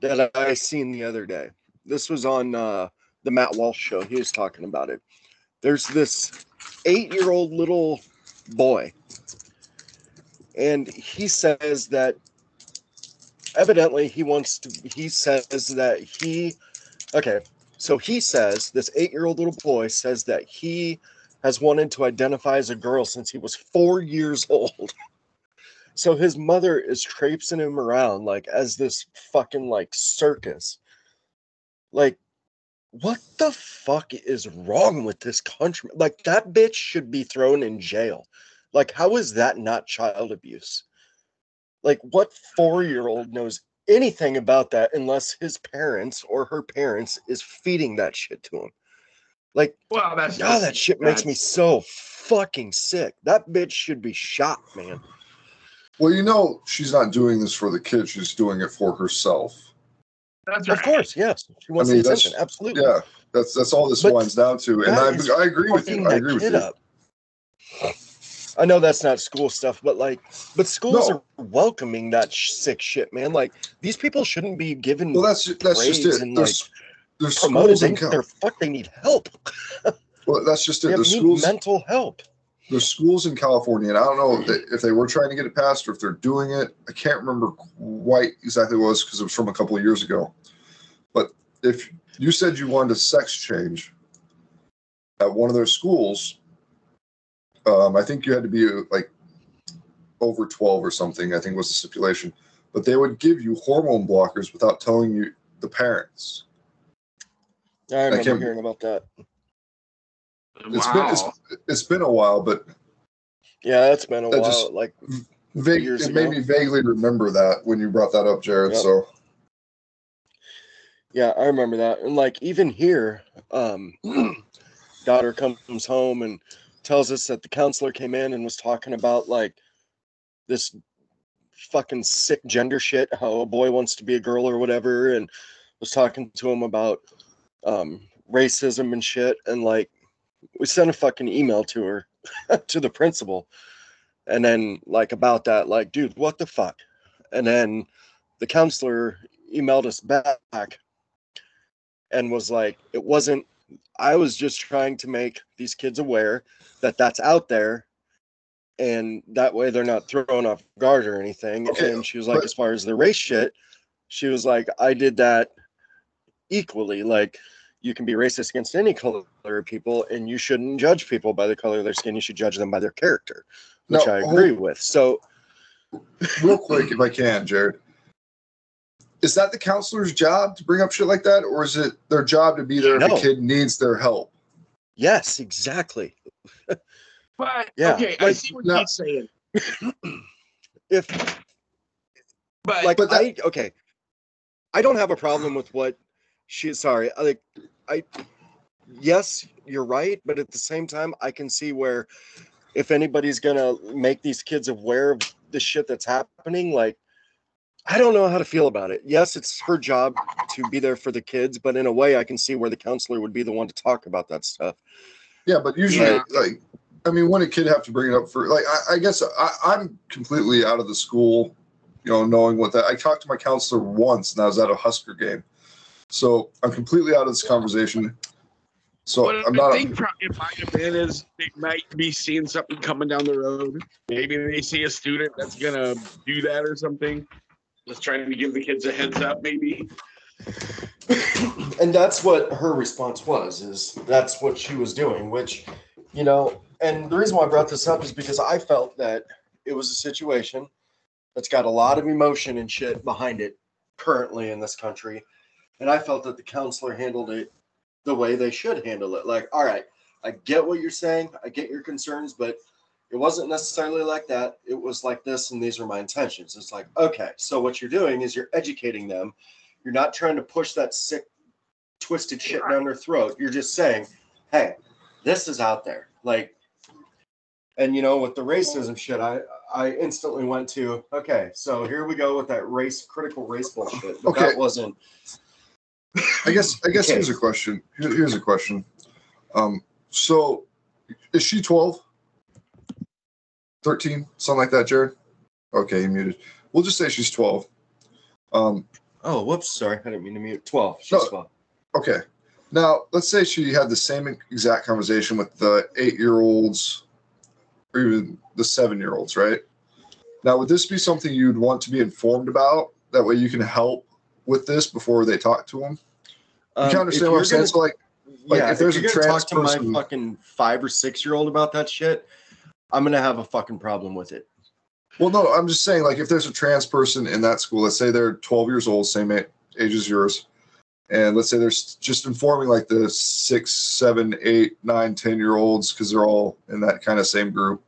that I seen the other day. This was on uh, the Matt Walsh show. He was talking about it. There's this eight-year-old little boy. And he says that evidently, he wants to, he says that he, okay, so he says, this eight-year-old little boy says that he has wanted to identify as a girl since he was four years old. So his mother is traipsing him around, like, as this fucking, like, circus. Like, what the fuck is wrong with this country? Like, that bitch should be thrown in jail. Like, how is that not child abuse? Like, what four-year-old knows anything about that unless his parents or her parents is feeding that shit to him? Like, well, that's God, that shit makes me so fucking sick. That bitch should be shot, man. Well, you know, she's not doing this for the kid. She's doing it for herself. That's right. Of course, yes. She wants I mean, the attention, absolutely. Yeah, that's that's all this but winds down to. And I, I agree with you. I agree with you. Up. I know that's not school stuff, but like, but schools no. are welcoming that sh- sick shit, man. Like, these people shouldn't be given. Well, that's that's just it. And, there's, like, there's promoted. They, they're fuck. They need help. Well, that's just it. They the need schools, mental help. There's schools in California, and I don't know if they, if they were trying to get it passed or if they're doing it. I can't remember quite exactly what it was because it was from a couple of years ago. But if you said you wanted a sex change at one of their schools. Um, I think you had to be like over twelve or something, I think was the stipulation. But they would give you hormone blockers without telling you the parents. I remember I can't, hearing about that. It's, wow. been, it's, it's been a while, but... Yeah, that's been a that while. Just like vague, years It ago. Made me vaguely remember that when you brought that up, Jared. Yep. So, yeah, I remember that. And like even here, um, daughter comes home and tells us that the counselor came in and was talking about like this fucking sick gender shit, how a boy wants to be a girl or whatever, and was talking to him about um, racism and shit. And like, we sent a fucking email to her, to the principal. And then like about that, like, dude, what the fuck? And then the counselor emailed us back and was like, it wasn't, I was just trying to make these kids aware that that's out there, and that way they're not thrown off guard or anything. Okay, and she was like, but- as far as the race shit, she was like, I did that equally. Like, you can be racist against any color of people, and you shouldn't judge people by the color of their skin. You should judge them by their character, which now, I agree hold- with. So, real quick, if I can, Jared. Is that the counselor's job to bring up shit like that, or is it their job to be there no. if the kid needs their help? Yes, exactly. But yeah. okay, like, I see what you're saying. If, but like, but that, I, okay, I don't have a problem with what she. Sorry, like, I. Yes, you're right, but at the same time, I can see where if anybody's gonna make these kids aware of the shit that's happening, like. I don't know how to feel about it. Yes, it's her job to be there for the kids, but in a way I can see where the counselor would be the one to talk about that stuff. Yeah, but usually, yeah. like, I mean, wouldn't a kid have to bring it up for, like, I, I guess I, I'm completely out of the school, you know, knowing what that, I talked to my counselor once and I was at a Husker game. So I'm completely out of this conversation. So what I'm not. I think probably it might have been is they might be seeing something coming down the road. Maybe they see a student that's going to do that or something. Just trying to give the kids a heads up, maybe. And that's what her response was, is that's what she was doing, which, you know, and the reason why I brought this up is because I felt that it was a situation that's got a lot of emotion and shit behind it currently in this country. And I felt that the counselor handled it the way they should handle it. Like, all right, I get what you're saying. I get your concerns, but it wasn't necessarily like that. It was like this, and these are my intentions. It's like, okay, so what you're doing is you're educating them. You're not trying to push that sick, twisted shit down their throat. You're just saying, hey, this is out there. Like, and, you know, with the racism shit, I, I instantly went to, okay, so here we go with that race, critical race bullshit. But okay. That wasn't. I guess, I guess okay. here's a question. Here, here's a question. Um, so is she twelve? thirteen, something like that, Jared? Okay, he muted. We'll just say she's twelve. Um, oh, whoops, sorry. I didn't mean to mute. twelve. She's no, twelve. Okay. Now, let's say she had the same exact conversation with the eight-year-olds or even the seven-year-olds, right? Now, would this be something you'd want to be informed about? That way you can help with this before they talk to them? You um, kind of understand what I'm saying? So, like, like yeah, if there's if you're a trans talk to person, my fucking five- or six-year-old about that shit, I'm going to have a fucking problem with it. Well, no, I'm just saying, like, if there's a trans person in that school, let's say they're twelve years old, same age as yours, and let's say they're just informing, like, the six, seven, eight, nine, ten-year-olds because they're all in that kind of same group,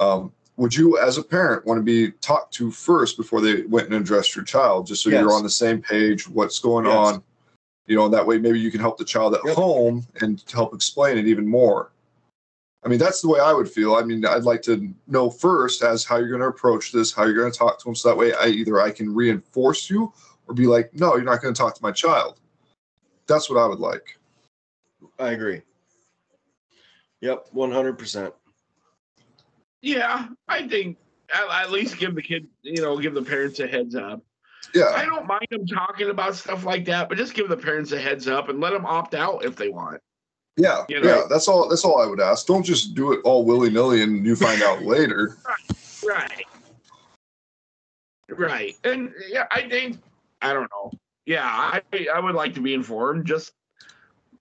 um, would you, as a parent, want to be talked to first before they went and addressed your child, just so yes. you're on the same page, what's going yes. on, you know, and that way maybe you can help the child at yep. home and help explain it even more. I mean, that's the way I would feel. I mean, I'd like to know first as how you're going to approach this, how you're going to talk to them. So that way I either I can reinforce you or be like, no, you're not going to talk to my child. That's what I would like. I agree. Yep. one hundred percent. Yeah. I think I'll at least give the kid, you know, give the parents a heads up. Yeah. I don't mind them talking about stuff like that, but just give the parents a heads up and let them opt out if they want. Yeah, you know? yeah, that's all. That's all I would ask. Don't just do it all willy nilly, and you find out later. Right, right, and yeah, I think I don't know. Yeah, I I would like to be informed. Just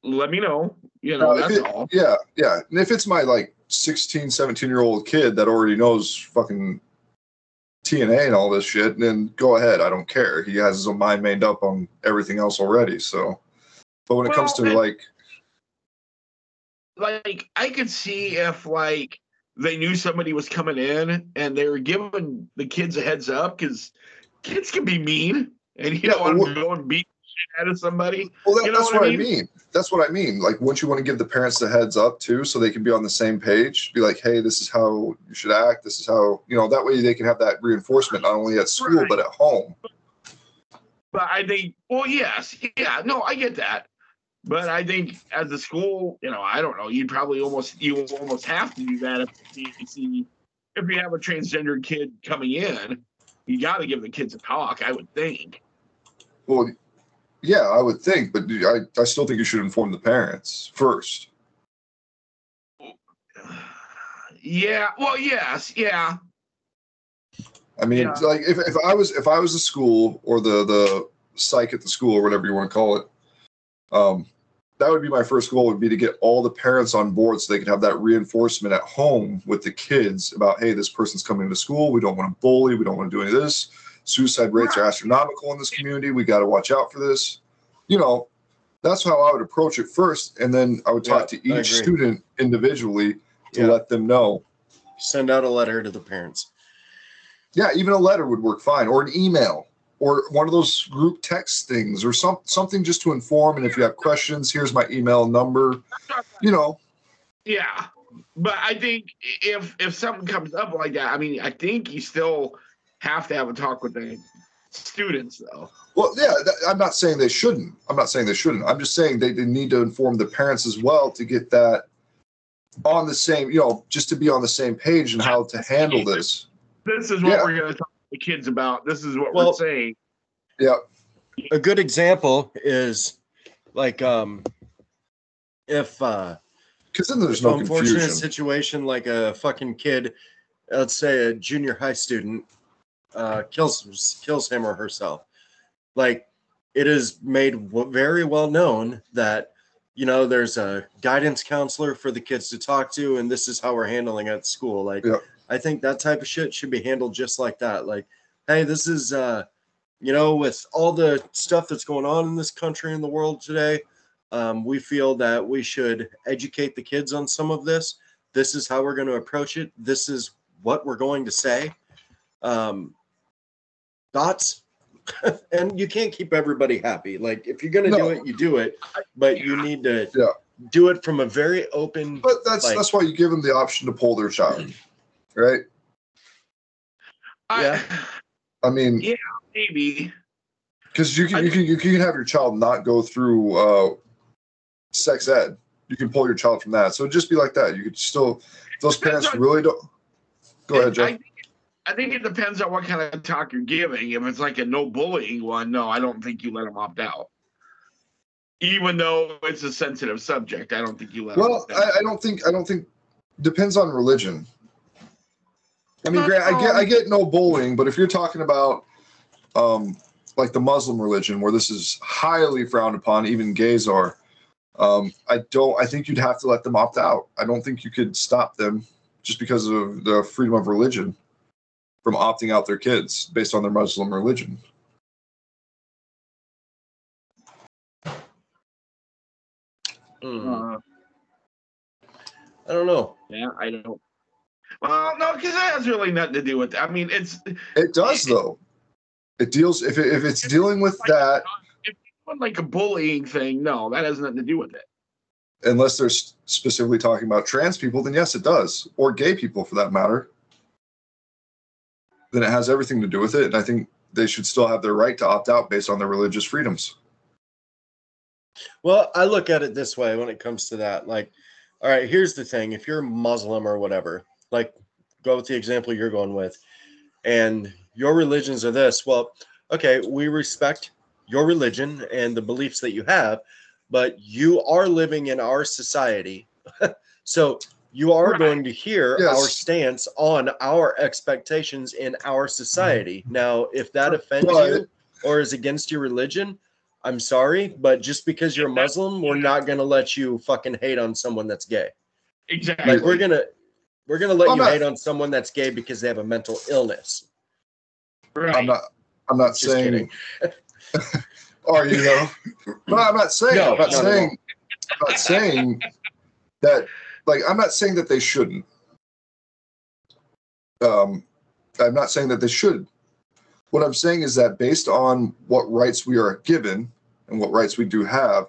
let me know. You know, uh, that's it, all. Yeah, yeah. And if it's my like sixteen, seventeen year old kid that already knows fucking T N A and all this shit, then go ahead. I don't care. He has his own mind made up on everything else already. So, but when well, it comes to and- like. Like, I could see if, like, they knew somebody was coming in and they were giving the kids a heads up because kids can be mean and you yeah, don't want well, to go and beat the shit out of somebody. Well, that, you know that's what, what I, mean? I mean. That's what I mean. Like, wouldn't you want to give the parents the heads up, too, so they can be on the same page? Be like, hey, this is how you should act. This is how, you know, that way they can have that reinforcement not only at school right. but at home. But I think, well, yes. Yeah, no, I get that. But I think as a school, you know, I don't know. You'd probably almost you almost have to do that if you see if you have a transgendered kid coming in, you got to give the kids a talk. I would think. Well, yeah, I would think, but I I still think you should inform the parents first. Yeah. Well, yes. Yeah. I mean, yeah. like if if I was if I was the school or the the psych at the school or whatever you want to call it. Um, that would be my first goal would be to get all the parents on board so they could have that reinforcement at home with the kids about, hey, this person's coming to school. We don't want to bully. We don't want to do any of this. Suicide rates are astronomical in this community. We got to watch out for this. You know, that's how I would approach it first. And then I would talk yeah, to each student individually to yeah. let them know. Send out a letter to the parents. Yeah, even a letter would work fine or an email. Or one of those group text things or some, something just to inform. And if you have questions, here's my email number, you know. Yeah. But I think if if something comes up like that, I mean, I think you still have to have a talk with the students, though. Well, yeah, th- I'm not saying they shouldn't. I'm not saying they shouldn't. I'm just saying they, they need to inform the parents as well to get that on the same, you know, just to be on the same page and how to handle this. This is what yeah. we're going to talk to the kids about. This is what well, we're saying. Yeah. A good example is like um, if uh, because then there's no confusion. Unfortunate situation like a fucking kid, let's say a junior high student uh, kills kills him or herself. Like it is made very well known that, you know, there's a guidance counselor for the kids to talk to, and this is how we're handling it at school. Like yeah. I think that type of shit should be handled just like that. Like, hey, this is uh, you know, with all the stuff that's going on in this country and the world today, um, we feel that we should educate the kids on some of this. This is how we're going to approach it. This is what we're going to say. Um, thoughts? And you can't keep everybody happy. Like, if you're going to no. do it, you do it. But yeah. you need to yeah. do it from a very open... But that's like, that's why you give them the option to pull their child. Right? I, yeah. I mean... Yeah. Maybe because you can you can you can have your child not go through uh, sex ed. You can pull your child from that. So it'd just be like that. You could still those parents on, really don't. Go it, ahead, Jeff. I think, I think it depends on what kind of talk you're giving. If it's like a no bullying one, no, I don't think you let them opt out. Even though it's a sensitive subject, I don't think you let. Well, them opt out. I, I don't think I don't think depends on religion. I mean, Grant, I get I get no bullying, but if you're talking about Um, like the Muslim religion, where this is highly frowned upon, even gays are. Um, I don't. I think you'd have to let them opt out. I don't think you could stop them just because of the freedom of religion from opting out their kids based on their Muslim religion. Mm. Uh, I don't know. Yeah, I don't. Well, no, because that has really nothing to do with that. I mean, it's. It does it, though. It deals if it, if it's if dealing with like that. If it's like a bullying thing, no, that has nothing to do with it. Unless they're specifically talking about trans people, then yes, it does, or gay people for that matter. Then it has everything to do with it, and I think they should still have their right to opt out based on their religious freedoms. Well, I look at it this way when it comes to that. Like, all right, here's the thing: if you're Muslim or whatever, like, go with the example you're going with, and your religions are this. Well, okay, we respect your religion and the beliefs that you have, but you are living in our society. So you are right. going to hear yes. our stance on our expectations in our society. Now, if that offends but, you or is against your religion, I'm sorry, but just because you're Muslim, we're not going to let you fucking hate on someone that's gay. Exactly. Like, we're going to we're going to let I'm you not- hate on someone that's gay because they have a mental illness. Right. I'm not. I'm not just saying. Or you know, no, I'm not saying. No, I'm not no, saying. No. I'm not saying that. Like, I'm not saying that they shouldn't. Um, I'm not saying that they should. What I'm saying is that based on what rights we are given and what rights we do have,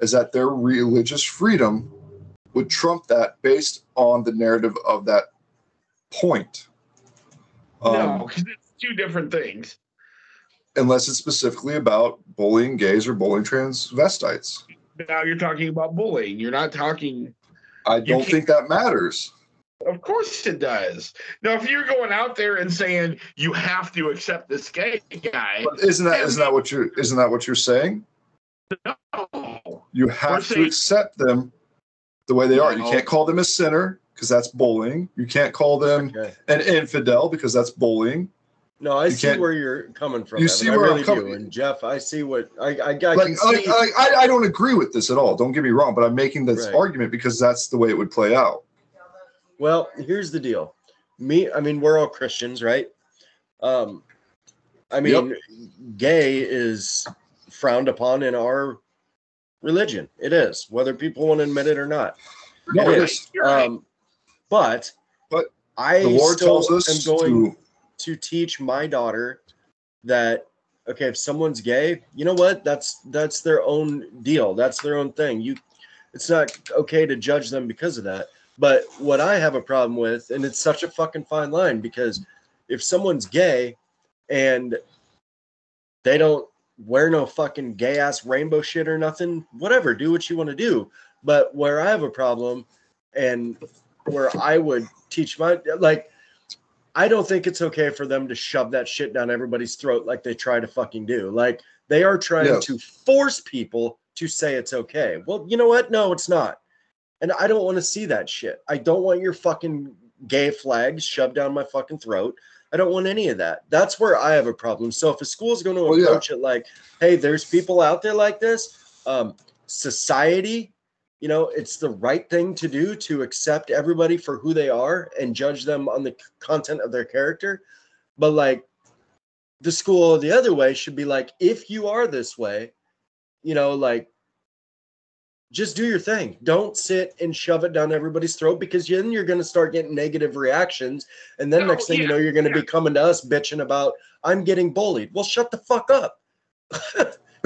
is that their religious freedom would trump that based on the narrative of that point. Um, no. Two different things, unless it's specifically about bullying gays or bullying transvestites. Now you're talking about bullying. You're not talking. I don't think that matters. Of course it does. Now, if you're going out there and saying you have to accept this gay guy, but isn't that isn't that what you're isn't that what you're saying? No. You have to accept them the way they are. You can't call them a sinner because that's bullying. You can't call them okay. an infidel because that's bullying. No, I you see where you're coming from. You see where I really I'm coming from. And Jeff, I see what I, I, I can like, see. Like, I, I don't agree with this at all. Don't get me wrong, but I'm making this right. argument because that's the way it would play out. Well, here's the deal. Me, I mean, we're all Christians, right? Um, I mean, yep. gay is frowned upon in our religion. It is, whether people want to admit it or not. No, it is. Right. Um, but, but I the Lord still tells us am going to. to teach my daughter that, okay, if someone's gay, you know what? That's that's their own deal. That's their own thing. You, it's not okay to judge them because of that. But what I have a problem with, and it's such a fucking fine line, because if someone's gay and They don't wear no fucking gay ass rainbow shit or nothing. Whatever, do what you want to do. But where I have a problem and where I would teach my, like, I don't think it's okay for them to shove that shit down everybody's throat like they try to fucking do. Like, they are trying yeah. to force people to say it's okay. Well, you know what? No, it's not. And I don't want to see that shit. I don't want your fucking gay flags shoved down my fucking throat. I don't want any of that. That's where I have a problem. So if a school is going to approach well, yeah. it like, hey, there's people out there like this, um, society, you know, it's the right thing to do to accept everybody for who they are and judge them on the content of their character. But like the school the other way should be like, if you are this way, you know, like, just do your thing. Don't sit and shove it down everybody's throat, because then you're going to start getting negative reactions. And then oh, next thing yeah, you know, you're going to yeah. be coming to us bitching about, I'm getting bullied. Well, shut the fuck up.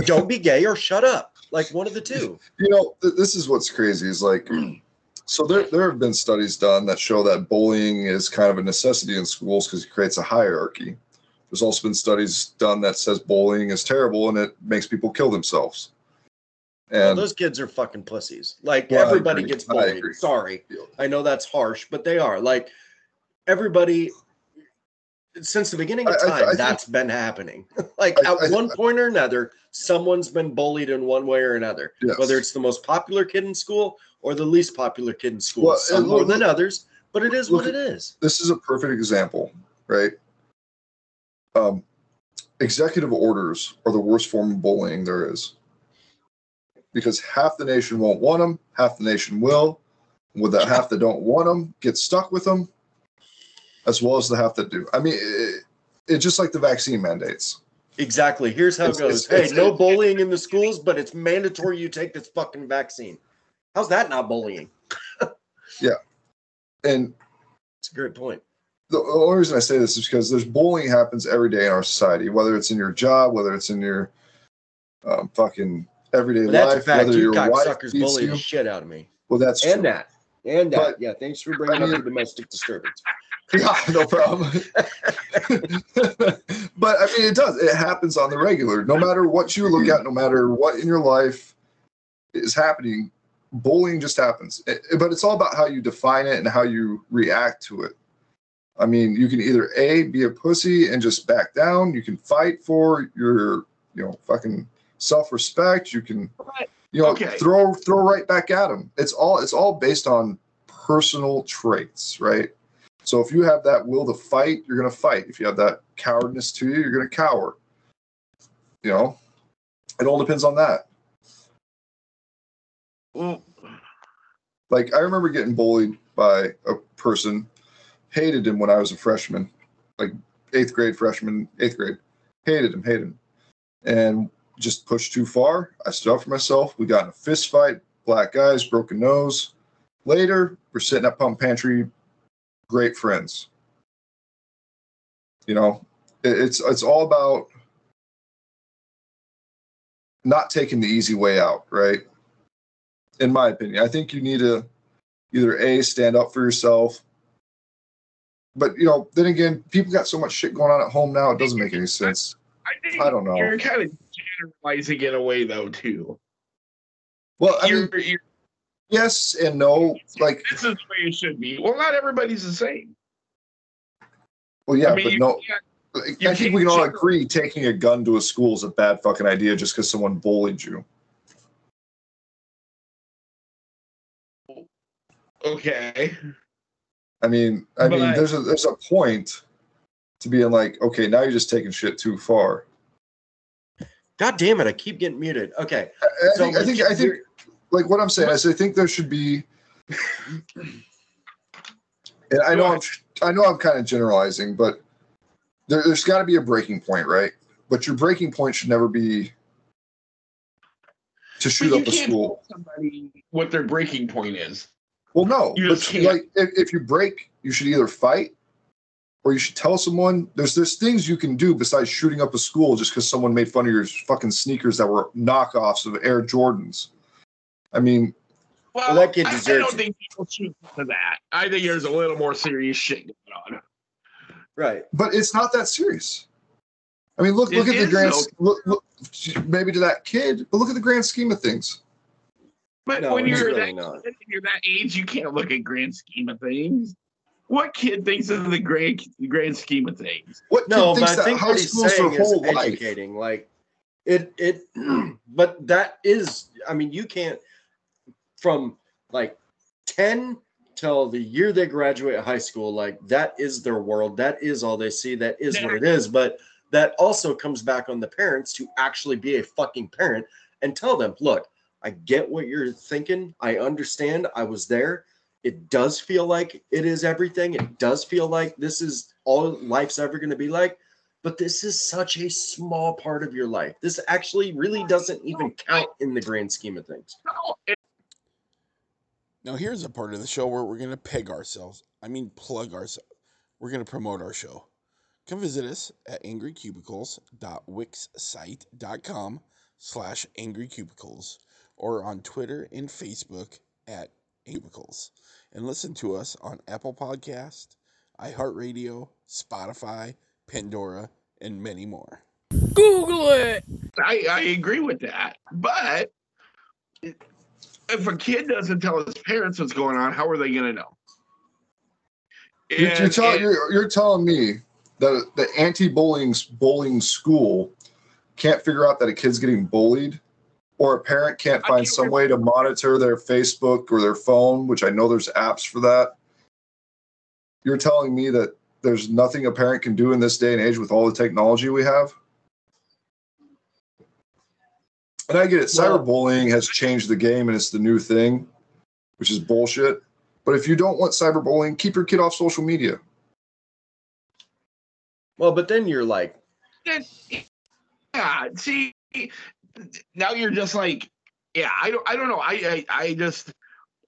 Don't be gay or shut up. Like, one of the two. You know, th- this is what's crazy is like, so there, there have been studies done that show that bullying is kind of a necessity in schools because it creates a hierarchy. There's also been studies done that says bullying is terrible and it makes people kill themselves. And well, those kids are fucking pussies. Like, well, everybody gets bullied. I Sorry. I know that's harsh, but they are. Like, everybody, since the beginning of time, I, I, I that's think, been happening. Like, I, at I, one I, point or another, someone's been bullied in one way or another. Yes. Whether it's the most popular kid in school or the least popular kid in school. Well, some more than others, but it is look, what it is. This is a perfect example, right? Um, executive orders are the worst form of bullying there is. Because half the nation won't want them, half the nation will. With that half that don't want them, get stuck with them, as well as the half that do. I mean, it's it just like the vaccine mandates. Exactly. Here's how it's, it goes. It's, hey, it's, no bullying in the schools, but it's mandatory you take this fucking vaccine. How's that not bullying? Yeah. And it's a great point. The only reason I say this is because there's bullying happens every day in our society, whether it's in your job, whether it's in your um, fucking... everyday well, that's life, a fact. Whether you cocksuckers bully the shit out of me. Well, that's and true. that and that. But, yeah, thanks for bringing I mean, up the domestic disturbance. Yeah, no problem. But I mean, it does. It happens on the regular. No matter what you look at, no matter what in your life is happening, bullying just happens. It, but it's all about how you define it and how you react to it. I mean, you can either A, be a pussy and just back down. You can fight for your, you know, fucking self-respect. You can, you know, okay. throw throw right back at them. It's all it's all based on personal traits, right? So if you have that will to fight, you're gonna fight. If you have that cowardness to you, you're gonna cower. You know, it all depends on that. Mm. Like, I remember getting bullied by a person, hated him when I was a freshman, like eighth grade freshman, eighth grade, hated him, hated him, and just pushed too far. I stood up for myself. We got in a fist fight, black eyes, broken nose. Later, we're sitting at Pump Pantry, great friends. You know, it, it's it's all about not taking the easy way out, right? In my opinion, I think you need to either A, stand up for yourself. But, you know, then again, people got so much shit going on at home now, it doesn't make any sense. I, think I don't know. You're kind of generalizing in a way, though, too. Well, I you're, mean, you're, yes and no. Like, this is the way it should be. Well, not everybody's the same. Well, yeah, I mean, but no. Like, I think we can all agree taking a gun to a school is a bad fucking idea just because someone bullied you. Okay. I mean, I but mean, I, there's a there's a point to being like, okay, now you're just taking shit too far. God damn it! I keep getting muted. Okay, I, I so think I think, I think like what I'm saying is I think there should be, and I know I'm I know I'm kind of generalizing, but there, there's got to be a breaking point, right? But your breaking point should never be to shoot up a school. Tell somebody what their breaking point is. Well, no, you but like if, if you break, you should either fight, or you should tell someone. There's there's things you can do besides shooting up a school just because someone made fun of your fucking sneakers that were knockoffs of Air Jordans. I mean, well, that kid deserves I, I don't it. think people shoot for that. I think there's a little more serious shit going on. Right. But it's not that serious. I mean, look, look it at the grand, so- look, look, maybe to that kid, but look at the grand scheme of things. But no, when you're really that, when you're that age, you can't look at grand scheme of things. What kid thinks of the grand grand scheme of things? What no, kid thinks but that I think high what school's he's saying their whole is educating. Life. Like it, it. But that is, I mean, you can't from like ten till the year they graduate high school. Like that is their world. That is all they see. That is what it is. But that also comes back on the parents to actually be a fucking parent and tell them, look. I get what you're thinking. I understand. I was there. It does feel like it is everything. It does feel like this is all life's ever going to be like. But this is such a small part of your life. This actually really doesn't even count in the grand scheme of things. Now, here's a part of the show where we're going to peg ourselves. I mean, plug ourselves. We're going to promote our show. Come visit us at angrycubicles.wixsite.com slash angrycubicles. Or on Twitter and Facebook at Cubicles. And listen to us on Apple Podcasts, iHeartRadio, Spotify, Pandora, and many more. Google it! I, I agree with that. But if a kid doesn't tell his parents what's going on, how are they going to know? And, you're, you're, tell, and, you're, you're telling me that the anti-bullying bullying school can't figure out that a kid's getting bullied? Or a parent can't find can't some remember. way to monitor their Facebook or their phone, which I know there's apps for that. You're telling me that there's nothing a parent can do in this day and age with all the technology we have? And I get it. Well, cyberbullying has changed the game and it's the new thing, which is bullshit. But if you don't want cyberbullying, keep your kid off social media. Well, but then you're like... Yeah, see... Now you're just like, yeah, I don't, I don't know. I, I, I just,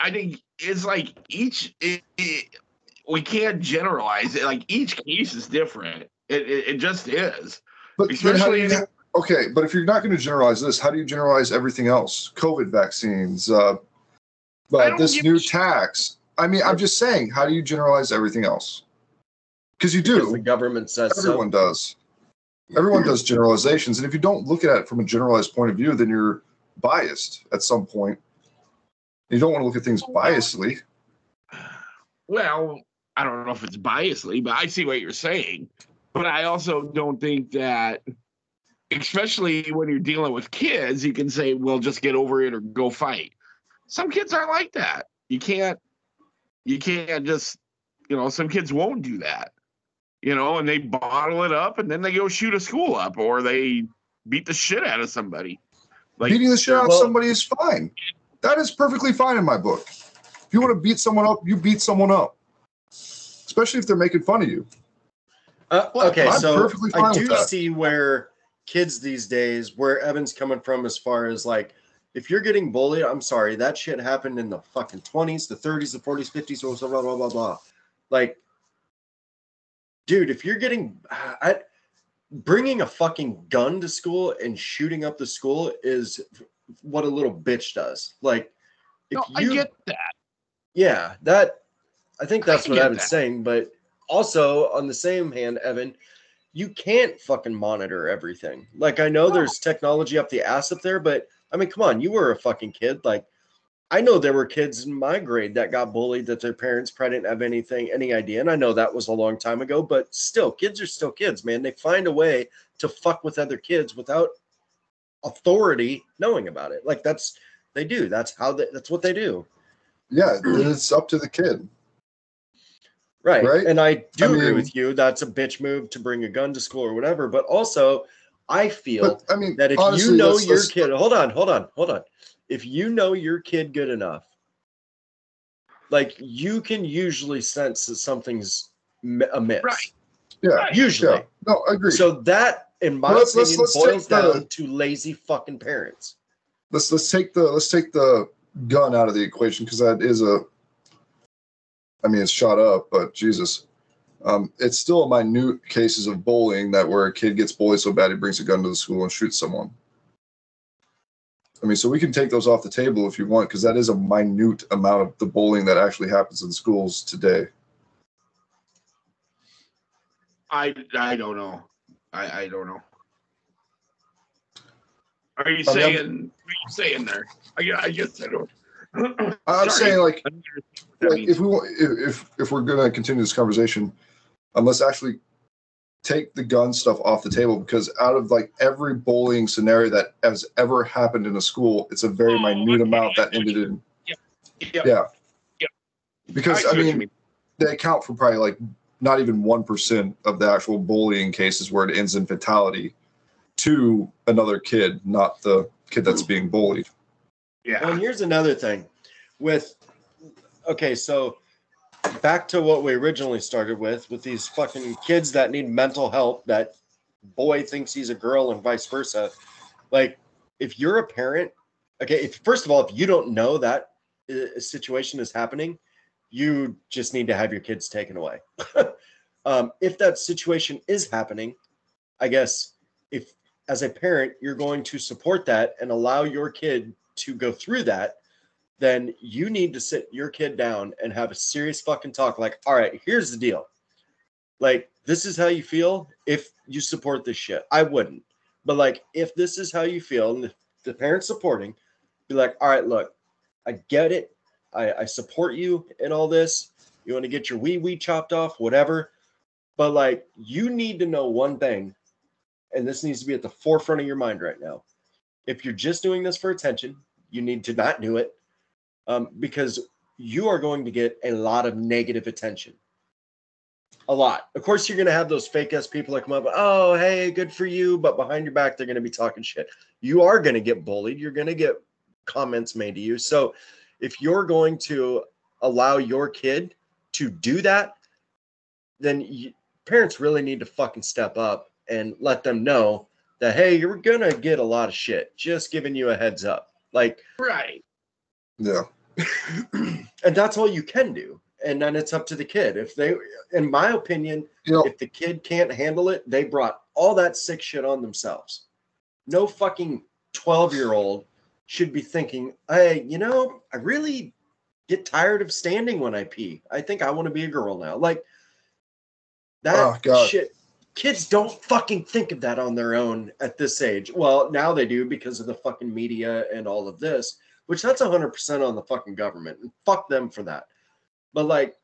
I think it's like each, it, it, we can't generalize it. Like each case is different. It, it, it just is. But especially, you, okay. But if you're not going to generalize this, how do you generalize everything else? COVID vaccines, uh, but this new tax. I mean, I'm just saying, how do you generalize everything else? Because you do. Because the government says so. Everyone does. Everyone does generalizations, and if you don't look at it from a generalized point of view, then you're biased at some point. You don't want to look at things biasly. Well, I don't know if it's biasly, but I see what you're saying. But I also don't think that, especially when you're dealing with kids, you can say, well, just get over it or go fight. Some kids aren't like that. You can't, you can't just, you know, some kids won't do that. You know, and they bottle it up, and then they go shoot a school up, or they beat the shit out of somebody. Like, beating the shit out well, of somebody is fine. That is perfectly fine in my book. If you want to beat someone up, you beat someone up, especially if they're making fun of you. Uh, okay, I'm so I do see where kids these days, where Evan's coming from as far as, like, if you're getting bullied, I'm sorry, that shit happened in the fucking twenties, the thirties, the forties, fifties, blah, blah, blah, blah, blah. Like, dude, if you're getting, I, bringing a fucking gun to school and shooting up the school is what a little bitch does. Like, if no, you, I get that. Yeah, that, I think that's I what I was that. saying. But also, on the same hand, Evan, you can't fucking monitor everything. Like, I know no. there's technology up the ass up there, but I mean, come on, you were a fucking kid. Like, I know there were kids in my grade that got bullied that their parents probably didn't have anything, any idea. And I know that was a long time ago, but still, kids are still kids, man. They find a way to fuck with other kids without authority knowing about it. Like that's, they do. That's how they, that's what they do. Yeah. It's up to the kid. Right. right? And I do I mean, agree with you. That's a bitch move to bring a gun to school or whatever. But also I feel but, I mean, that if honestly, you know let's, your let's, kid, hold on, hold on, hold on. If you know your kid good enough, like you can usually sense that something's amiss. Right. Yeah. Usually. Yeah. No, I agree. So that, in my let's, opinion, let's, let's boils down the, to lazy fucking parents. Let's let's take the let's take the gun out of the equation because that is a. I mean, it's shot up, but Jesus, um, it's still minute cases of bullying that where a kid gets bullied so bad he brings a gun to the school and shoots someone. I mean, so we can take those off the table if you want, because that is a minute amount of the bullying that actually happens in schools today. I I don't know. I, I don't know. Are you saying? What are you saying there? I, I guess I don't. I'm Sorry. saying like, like if we want, if if we're gonna continue this conversation, um, let's actually take the gun stuff off the table, because out of like every bullying scenario that has ever happened in a school, it's a very oh, minute okay. amount that ended in. Yeah. Yeah. yeah. yeah. Because I, I mean, mean, they account for probably like not even one percent of the actual bullying cases where it ends in fatality to another kid, not the kid that's being bullied. Yeah. Well, and here's another thing with, okay, so back to what we originally started with, with these fucking kids that need mental help, that boy thinks he's a girl and vice versa. Like, if you're a parent, okay, if, first of all, if you don't know that uh, situation is happening, you just need to have your kids taken away. um, if that situation is happening, I guess if, as a parent, you're going to support that and allow your kid to go through that, then you need to sit your kid down and have a serious fucking talk. Like, all right, here's the deal. Like, this is how you feel if you support this shit. I wouldn't. But, like, if this is how you feel and the, the parent's supporting, be like, all right, look, I get it. I, I support you in all this. You want to get your wee-wee chopped off, whatever. But, like, you need to know one thing, and this needs to be at the forefront of your mind right now. If you're just doing this for attention, you need to not do it, um, because you are going to get a lot of negative attention. A lot. Of course, you're going to have those fake ass people that come up, oh, hey, good for you. But behind your back, they're going to be talking shit. You are going to get bullied. You're going to get comments made to you. So if you're going to allow your kid to do that, then you, parents really need to fucking step up and let them know that, hey, you're going to get a lot of shit. Just giving you a heads up. Like, right. Yeah. And that's all you can do. And then it's up to the kid. If they, in my opinion, you know, if the kid can't handle it, they brought all that sick shit on themselves. No fucking twelve year old should be thinking, hey, you know, I really get tired of standing when I pee. I think I want to be a girl now. Like, that oh, shit. Kids don't fucking think of that on their own at this age. Well, now they do because of the fucking media and all of this, which that's one hundred percent on the fucking government. And fuck them for that. But, like,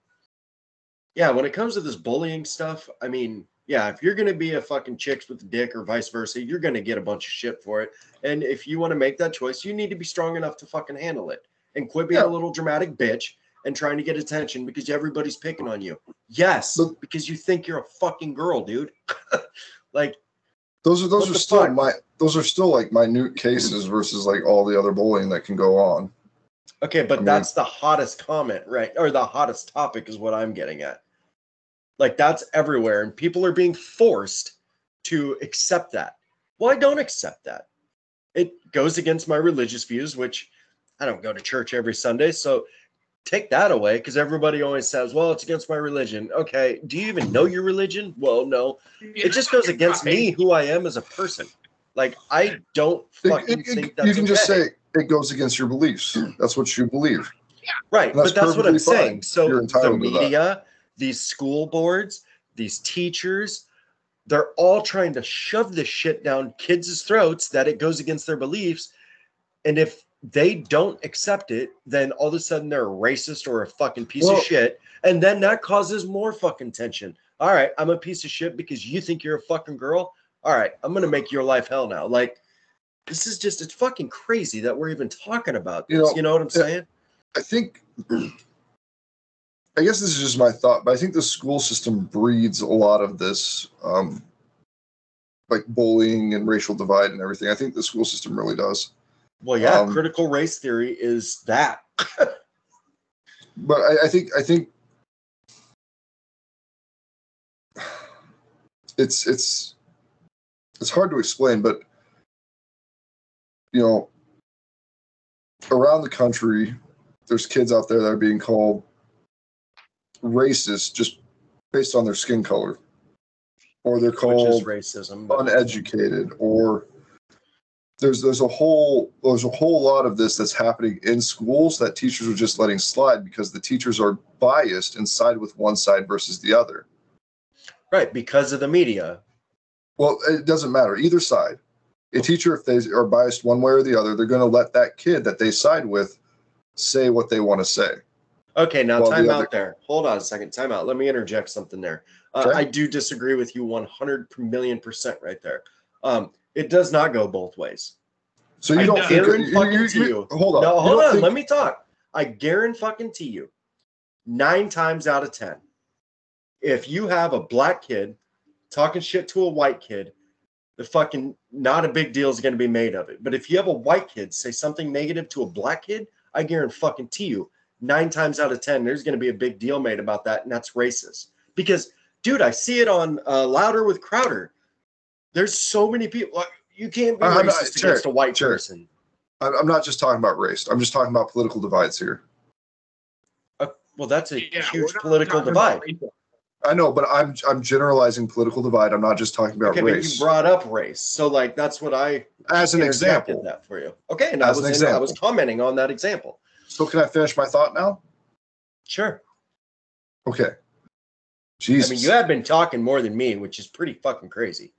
yeah, when it comes to this bullying stuff, I mean, yeah, if you're going to be a fucking chicks with a dick or vice versa, you're going to get a bunch of shit for it. And if you want to make that choice, you need to be strong enough to fucking handle it. And quit being yeah. a little dramatic bitch and trying to get attention because everybody's picking on you. Yes, but, because you think you're a fucking girl, dude. Like, those are those are still fuck? my those are still like minute cases versus like all the other bullying that can go on. Okay, but I that's mean, the hottest comment, right? Or the hottest topic is what I'm getting at. Like, that's everywhere, and people are being forced to accept that. Well, I don't accept that. It goes against my religious views, which I don't go to church every Sunday, so take that away, because everybody always says, well, it's against my religion. Okay, do you even know your religion? Well, no. It just goes against me, who I am as a person. Like, I don't fucking it, it, think that's You can okay. just say it goes against your beliefs. That's what you believe. Yeah. Right, that's but that's what I'm saying. So the media, these school boards, these teachers, they're all trying to shove this shit down kids' throats that it goes against their beliefs. And if they don't accept it, then all of a sudden they're a racist or a fucking piece well, of shit. And then that causes more fucking tension. All right, I'm a piece of shit because you think you're a fucking girl. All right, I'm going to make your life hell now. Like, this is just, it's fucking crazy that we're even talking about this. You know, you know what I'm saying? I think, I guess this is just my thought, but I think the school system breeds a lot of this, um, like bullying and racial divide and everything. I think the school system really does. Well, yeah, um, critical race theory is that. But I, I think I think it's it's it's hard to explain, but you know, around the country, there's kids out there that are being called racist just based on their skin color, or they're called racism, uneducated, or There's there's a whole there's a whole lot of this that's happening in schools that teachers are just letting slide because the teachers are biased and side with one side versus the other. Right, because of the media. Well, it doesn't matter. Either side. a teacher, if they are biased one way or the other, they're going to let that kid that they side with say what they want to say. Okay, now time out there. Hold on a second. Time out. Let me interject something there. Uh, okay. I do disagree with you one hundred million percent right there. Um, it does not go both ways. So you don't I guarantee you, you, you. Hold on. No, hold on. Think... Let me talk. I guarantee fucking to you, nine times out of ten, if you have a black kid talking shit to a white kid, the fucking not a big deal is going to be made of it. But if you have a white kid say something negative to a black kid, I guarantee fucking to you, nine times out of ten, there's going to be a big deal made about that, and that's racist. Because, dude, I see it on uh, Louder with Crowder. There's so many people. You can't be I'm racist not, sure, against a white sure. person. I'm not just talking about race. I'm just talking about political divides here. Uh, well, that's a yeah, huge political divide. I know, but I'm I'm generalizing political divide. I'm not just talking about okay, race. But you brought up race, so like that's what I as an example that for you. Okay, and as I was in, I was commenting on that example. So can I finish my thought now? Sure. Okay. Jesus. I mean, you have been talking more than me, which is pretty fucking crazy.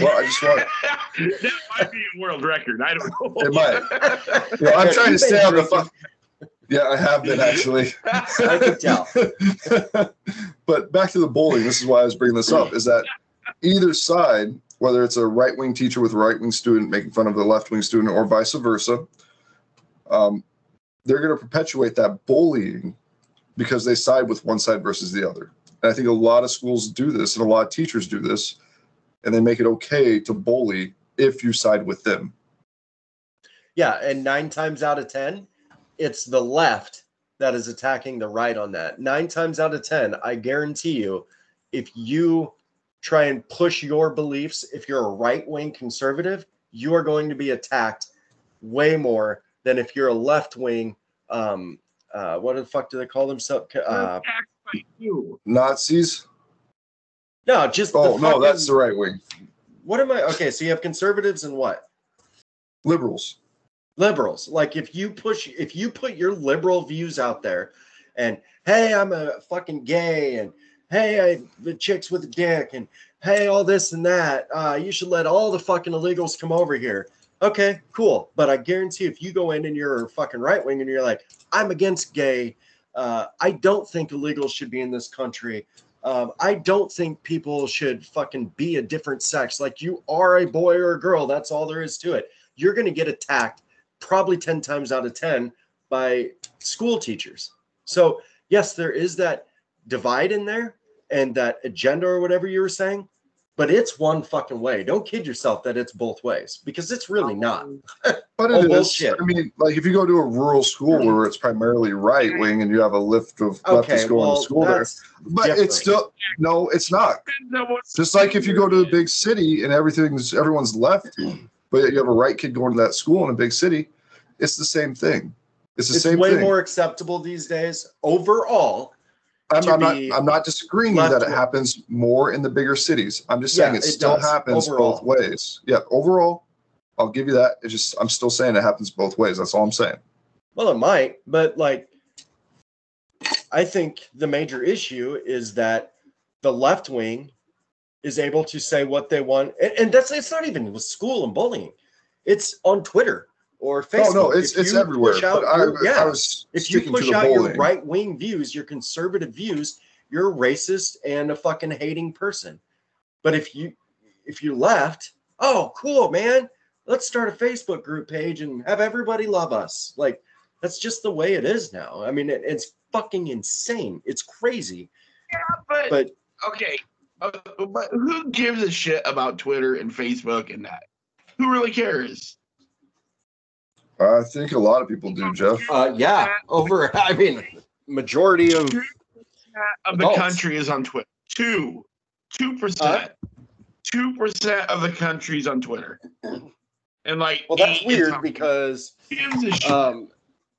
Well, I just want that might be a world record. I don't know. It might. You know, I'm yeah, trying to stay on the fuck. Yeah, I have been actually. I can tell. But back to the bullying. This is why I was bringing this up. Is that either side, whether it's a right-wing teacher with a right-wing student making fun of the left-wing student, or vice versa, um, they're going to perpetuate that bullying because they side with one side versus the other. And I think a lot of schools do this, and a lot of teachers do this. And they make it okay to bully if you side with them. Yeah, and nine times out of ten, it's the left that is attacking the right on that. Nine times out of ten, I guarantee you, if you try and push your beliefs, if you're a right-wing conservative, you are going to be attacked way more than if you're a left-wing, um, uh, what the fuck do they call themselves? Uh, Nazis? No, just oh the fucking, no, that's the right wing. What am I? Okay, so you have conservatives and what? Liberals. Liberals. Like if you push, if you put your liberal views out there, and hey, I'm a fucking gay, and hey, I, the chicks with a dick, and hey, all this and that. Uh, you should let all the fucking illegals come over here. Okay, cool. But I guarantee, if you go in and you're fucking right wing, and you're like, I'm against gay. Uh, I don't think illegals should be in this country. Um, I don't think people should fucking be a different sex. Like you are a boy or a girl. That's all there is to it. You're going to get attacked probably ten times out of ten by school teachers. So yes, there is that divide in there and that agenda or whatever you were saying, but it's one fucking way. Don't kid yourself that it's both ways because it's really not. But oh, it bullshit. Is. I mean, like if you go to a rural school where it's primarily right wing and you have a lift of okay, leftists going well, to school there, but different. It's still no, it's not. Just like if you go to a big city and everything's everyone's left, but you have a right kid going to that school in a big city, it's the same thing. It's the it's same way thing. More acceptable these days overall. I'm, I'm not. I'm not disagreeing that it happens more in the bigger cities. I'm just saying yeah, it, it still does. happens overall. both ways. Yeah, overall, I'll give you that. It just I'm still saying it happens both ways. That's all I'm saying. Well, it might, but like, I think the major issue is that the left wing is able to say what they want, and, and that's it's not even with school and bullying. It's on Twitter or Facebook. No, no, it's it's everywhere. Out, I, your, yeah, I was if you push out bullying. your right wing views, your conservative views, you're racist and a fucking hating person. But if you if you left, oh cool man, let's start a Facebook group page and have everybody love us. Like that's just the way it is now. I mean, it, it's fucking insane. It's crazy. Yeah, but, but okay, uh, but who gives a shit about Twitter and Facebook and that? Who really cares? I think a lot of people do, Jeff. Uh, yeah, over, I mean, majority of, of the country is on Twitter. Two. Two percent. Two percent of the country is on Twitter. And like, well, that's weird because um,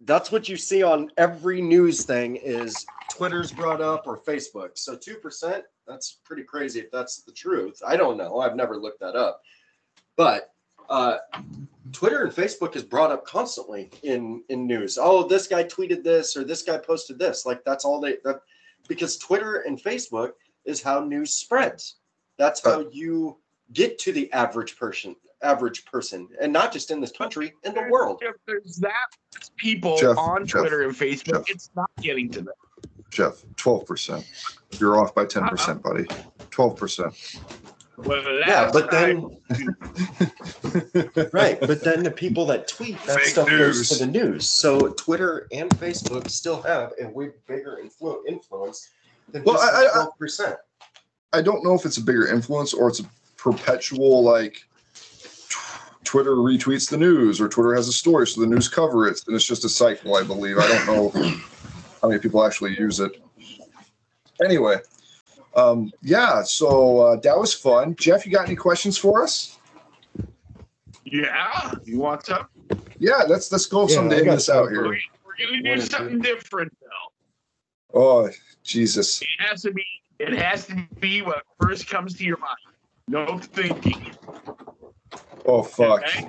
that's what you see on every news thing is Twitter's brought up or Facebook. So two percent, that's pretty crazy if that's the truth. I don't know. I've never looked that up. But uh Twitter and Facebook is brought up constantly in, in news. Oh, this guy tweeted this or this guy posted this. Like that's all they, that, because Twitter and Facebook is how news spreads. That's how you get to the average person, average person, and not just in this country, in the world. If there's that people Jeff, on Jeff, Twitter and Facebook, Jeff, it's not getting to them. Jeff, twelve percent. You're off by ten percent, uh-huh. buddy. twelve percent. Well, yeah, but then right, but then the people that tweet that Fake stuff news. Goes to the news. So Twitter and Facebook still have a way bigger influ- influence than well, just twelve percent. I don't know if it's a bigger influence or it's a perpetual, like, t- Twitter retweets the news or Twitter has a story, so the news cover it, and it's just a cycle, I believe. I don't know how many people actually use it. Anyway, um, yeah, so uh, that was fun. Jeff, you got any questions for us? Yeah, you want to? Yeah, let's let's go yeah, someday this out here. We're, we're going to do something different, though. Oh, Jesus. It has to be. It has to be what first comes to your mind. No thinking. Oh, fuck. Okay?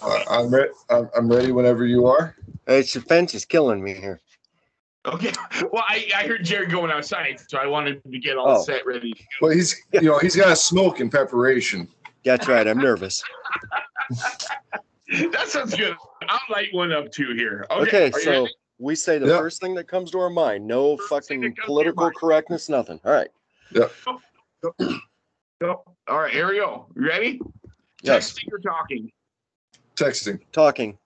Uh, I'm, re- I'm, I'm ready whenever you are. It's the fence is killing me here. Okay. Well, I, I heard Jared going outside, so I wanted to get all oh. set ready. Well, he's you know he's got a smoke in preparation. That's right. I'm nervous. That sounds good. I'll light one up too here. Okay, okay so we say the yep. first thing that comes to our mind. No first fucking political correctness, nothing. All right. Yep. Go, go, go. All right, here we go. You ready? Yes. Texting or talking? Texting. Talking.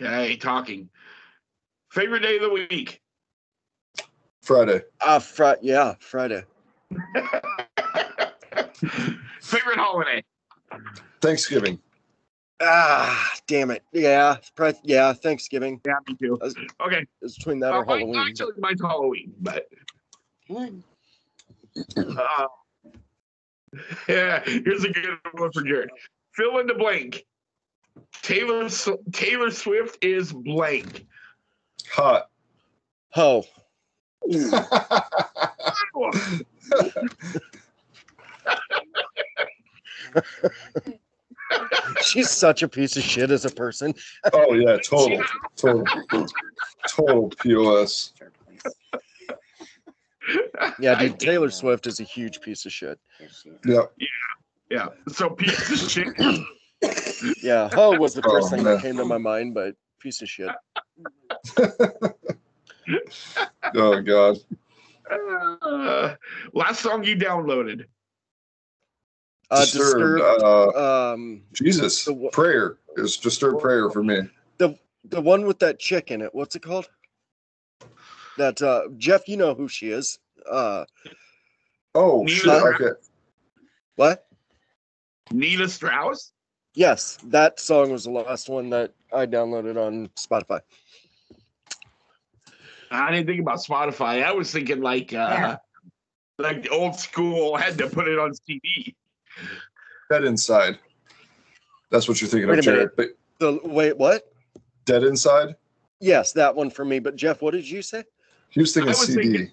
Okay, talking. Favorite day of the week? Friday. Ah, uh, fr- yeah, Friday. Favorite holiday? Thanksgiving. Ah, damn it. Yeah. Yeah. Thanksgiving. Yeah, me too. Was, okay. It's between that uh, or Halloween. Mine, actually, mine's Halloween, but. Uh, yeah. Here's a good one for Jared. Fill in the blank. Taylor Taylor Swift is blank. Hot. Ho. She's such a piece of shit as a person. Oh, yeah, total, total, total P O S. Yeah, dude, Taylor Swift is a huge piece of shit. Yeah. Yeah, yeah. So piece of shit. Yeah, ho was the first oh, thing man. that came to my mind, but piece of shit. Oh, God. Uh, last song you downloaded. Uh, disturbed. disturbed uh, um, Jesus, the, prayer is disturbed prayer for me. The the one with that chick in it. What's it called? That uh, Jeff, you know who she is. Uh, oh, shit, okay. What? Nina Strauss. Yes, that song was the last one that I downloaded on Spotify. I didn't think about Spotify. I was thinking like uh, yeah. like the old school had to put it on C D. Dead Inside. That's what you're thinking wait of, Jared. But the, wait, what? Dead Inside? Yes, that one for me. But, Jeff, what did you say? He was thinking I was C D. Thinking,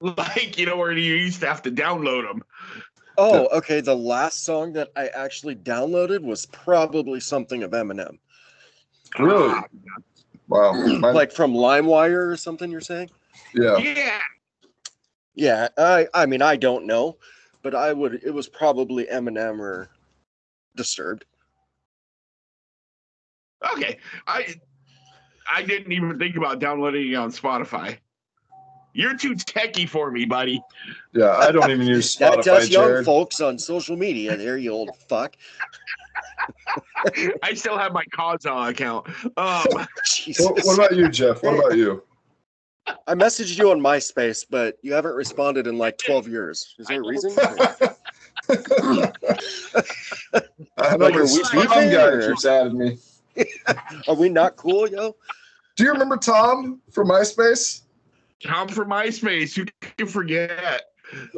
like, you know, where you used to have to download them. Oh, okay. The last song that I actually downloaded was probably something of Eminem. Really? Uh, wow. Like from LimeWire or something, you're saying? Yeah. Yeah. Yeah. I, I mean, I don't know. But I would, it was probably Eminem or Disturbed. Okay. I I didn't even think about downloading it on Spotify. You're too techie for me, buddy. Yeah, I don't even use Spotify. That's us young folks on social media there, you old fuck. I still have my Kazaa account. Um, Jesus. What, what about you, Jeff? What about you? I messaged you on MySpace, but you haven't responded in like twelve years. Is there a reason? I know you're Tom guy keeps adding me. Are we not cool, yo? Do you remember Tom from MySpace? Tom from MySpace. You can forget.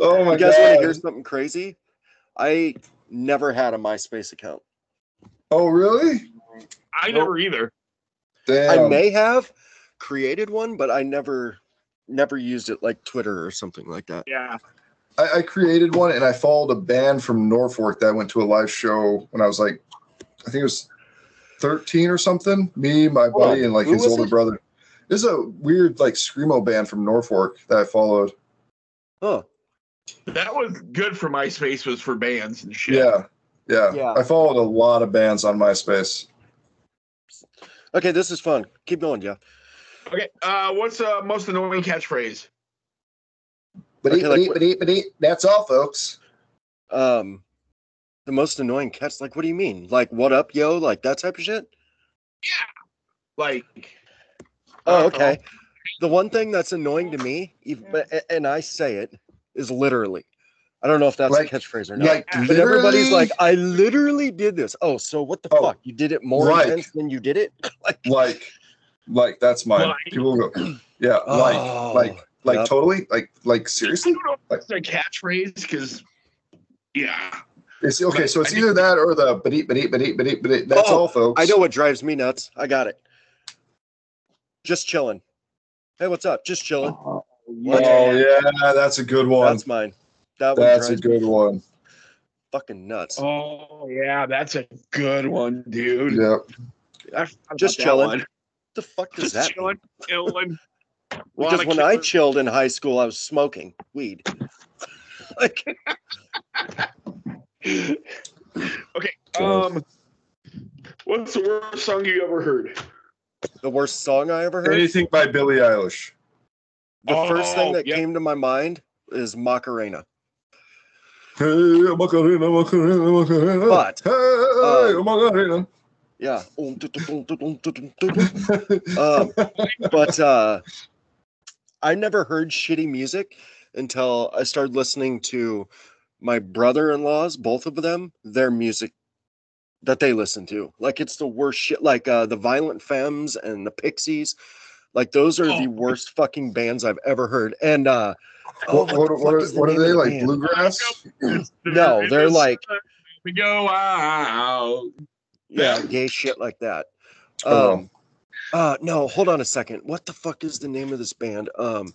Oh my god! You guys god. want to hear something crazy? I never had a MySpace account. Oh really? I nope. never either. Damn. I may have. Created one, but I never, never used it like Twitter or something like that. Yeah, I, I created one and I followed a band from Norfolk that went to a live show when I was like, I think it was thirteen or something. Me, my buddy, oh, and like his older it? brother. There's a weird like screamo band from Norfolk that I followed. Oh, huh. That was good for MySpace, was for bands and shit. Yeah, yeah. yeah. I followed a lot of bands on MySpace. Okay, this is fun. Keep going, Jeff. Okay, uh, what's the uh, most annoying catchphrase? Ba-deep, okay, like, ba-deep, ba-deep, ba-deep. That's all, folks. Um, the most annoying catch, like, what do you mean? Like, what up, yo? Like, that type of shit? Yeah. Like. Oh, okay. Uh-oh. The one thing that's annoying to me, and I say it, is literally. I don't know if that's like, a catchphrase or not. Like, but everybody's like, I literally did this. Oh, so what the oh, fuck? You did it more like, intense than you did it? like, like, like, that's mine. Like, people go, yeah, like, oh, like, like, yep. totally? Like, like, seriously? I don't know if that's like, a catchphrase, because, yeah. It's, okay, but so it's I either that or the ba-deep, ba-deep, ba-deep, ba-deep, ba-deep. That's oh, all, folks. I know what drives me nuts. I got it. Just chilling. Hey, what's up? Just chilling. Oh, yeah, that's a good one. That's mine. That one that's a good me. one. Fucking nuts. Oh, yeah, that's a good one, dude. Yep. I just chilling. What the fuck does just that chilling, mean? Chilling. Because when killers. I chilled in high school, I was smoking weed. like... okay. Um, what's the worst song you ever heard? The worst song I ever heard? Anything by Billie Eilish. The oh, first thing that yep. came to my mind is Macarena. Hey, Macarena, Macarena, Macarena. But, hey, uh, Macarena. Yeah. um, but uh, I never heard shitty music until I started listening to my brother-in-law's, both of them, their music that they listen to. Like, it's the worst shit. Like, uh, the Violent Femmes and the Pixies. Like, those are oh. the worst fucking bands I've ever heard. And, uh, oh, what, what, the what, are, the what are they, like, band? Bluegrass? No, they're like, we go out. Yeah, gay shit like that. Um, oh. uh, no, hold on a second. What the fuck is the name of this band? Um,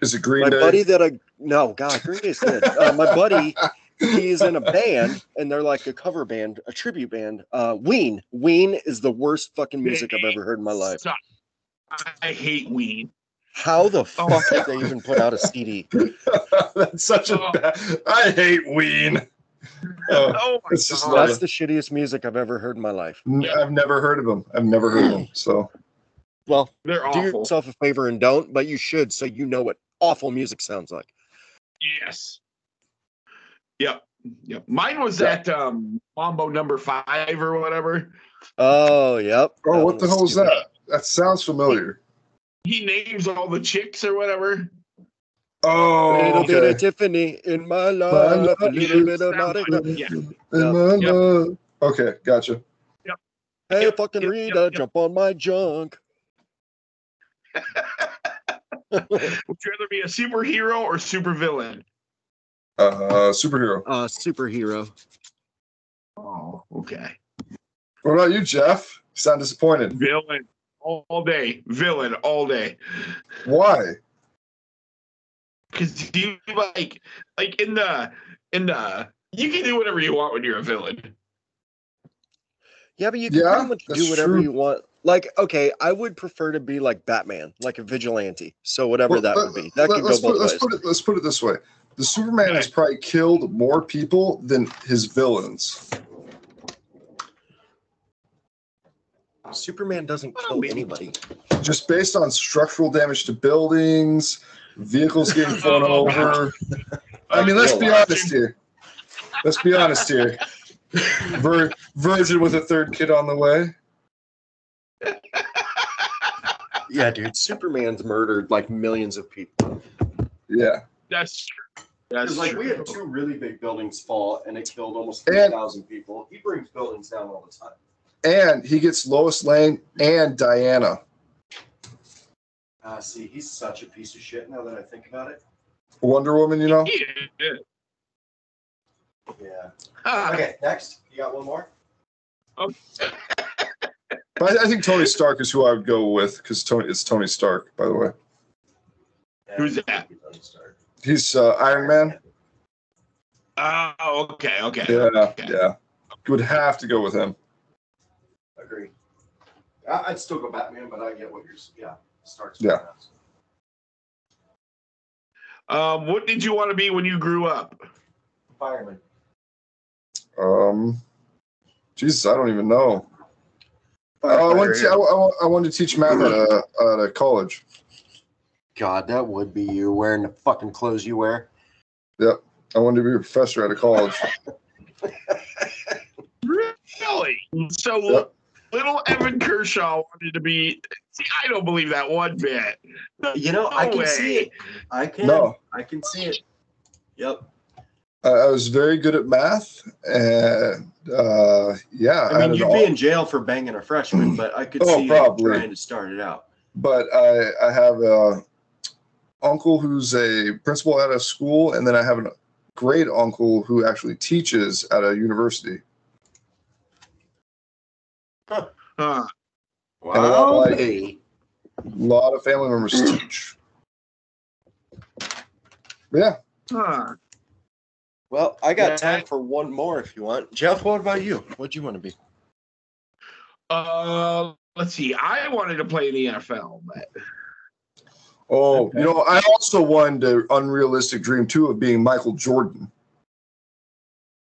is it Green my Day? My buddy that I, no, God, Green Day's good. uh, my buddy. He's in a band, and they're like a cover band, a tribute band. Uh, Ween. Ween is the worst fucking music I've ever heard in my life. I hate Ween. How the fuck oh. did they even put out a C D? That's such a oh. bad... I hate Ween. Oh, oh my God. That's the shittiest music I've ever heard in my life. Yeah. I've never heard of them. I've never heard of them, so... Well, they're do awful. Yourself a favor and don't, but you should, so you know what awful music sounds like. Yes. Yep. Yep. Mine was yeah. that um, Mambo Number Five or whatever. Oh, yep. Oh, that what the hell is that? That sounds familiar. He, he names all the chicks or whatever. Oh, a little okay. bit of Tiffany in my life. A little bit of Nautica. Yeah. In my yep. love. Okay, gotcha. Yep. Hey, yep. fucking yep. Rita, yep. jump on my junk. Would you rather be a superhero or supervillain? Uh, superhero. Uh, superhero. Oh, okay. What about you, Jeff? You sound disappointed. Villain all, all day. Villain all day. Why? Because you like, like in the, in the, you can do whatever you want when you're a villain. Yeah, but you can yeah, pretty much do whatever true. you want. Like, okay, I would prefer to be like Batman, like a vigilante. So whatever well, that let, would be, that let, could go both put, ways. Let's put it. Let's put it this way. The Superman has probably killed more people than his villains. Superman doesn't kill anybody. Just based on structural damage to buildings, vehicles getting flown over. I mean, let's be honest here. Let's be honest here. Vir- virgin with a third kid on the way. Yeah, dude. Superman's murdered like millions of people. Yeah. That's true. That's like true. We had two really big buildings fall, and it killed almost three thousand people. He brings buildings down all the time. And he gets Lois Lane and Diana. Ah, uh, see, he's such a piece of shit now that I think about it. Wonder Woman, you know? Yeah. yeah. Uh, okay, next. You got one more? Okay. But I think Tony Stark is who I would go with, because Tony it's Tony Stark, by the way. Yeah, who's that? Tony Stark. He's uh, Iron Man. Oh, okay, okay. Yeah, okay. yeah. You would have to go with him. Agree. I'd still go Batman, but I get what you're. Yeah, Stark's. Yeah. Um, what did you want to be when you grew up? Fireman. Um, Jesus, I don't even know. Uh, I, wanted to, I, I wanted to teach math at a, at a college. God, that would be you wearing the fucking clothes you wear. Yep. I wanted to be a professor at a college. Really? So yep. Little Evan Kershaw wanted to be... See, I don't believe that one bit. No, you know, no I can way. see it. I can. No. I can see it. Yep. I, I was very good at math, and uh, yeah. I mean, I you'd all. be in jail for banging a freshman, but I could oh, see probably. you trying to start it out. But I, I have a uncle who's a principal at a school, and then I have a great uncle who actually teaches at a university. Huh. Huh. Wow. And a lot, like, a lot of family members teach. Yeah. Huh. Well, I got yeah. time for one more if you want. Jeff, what about you? What do you want to be? Uh, let's see. I wanted to play in the N F L, but... Oh, okay. You know, I also wanted an unrealistic dream, too, of being Michael Jordan.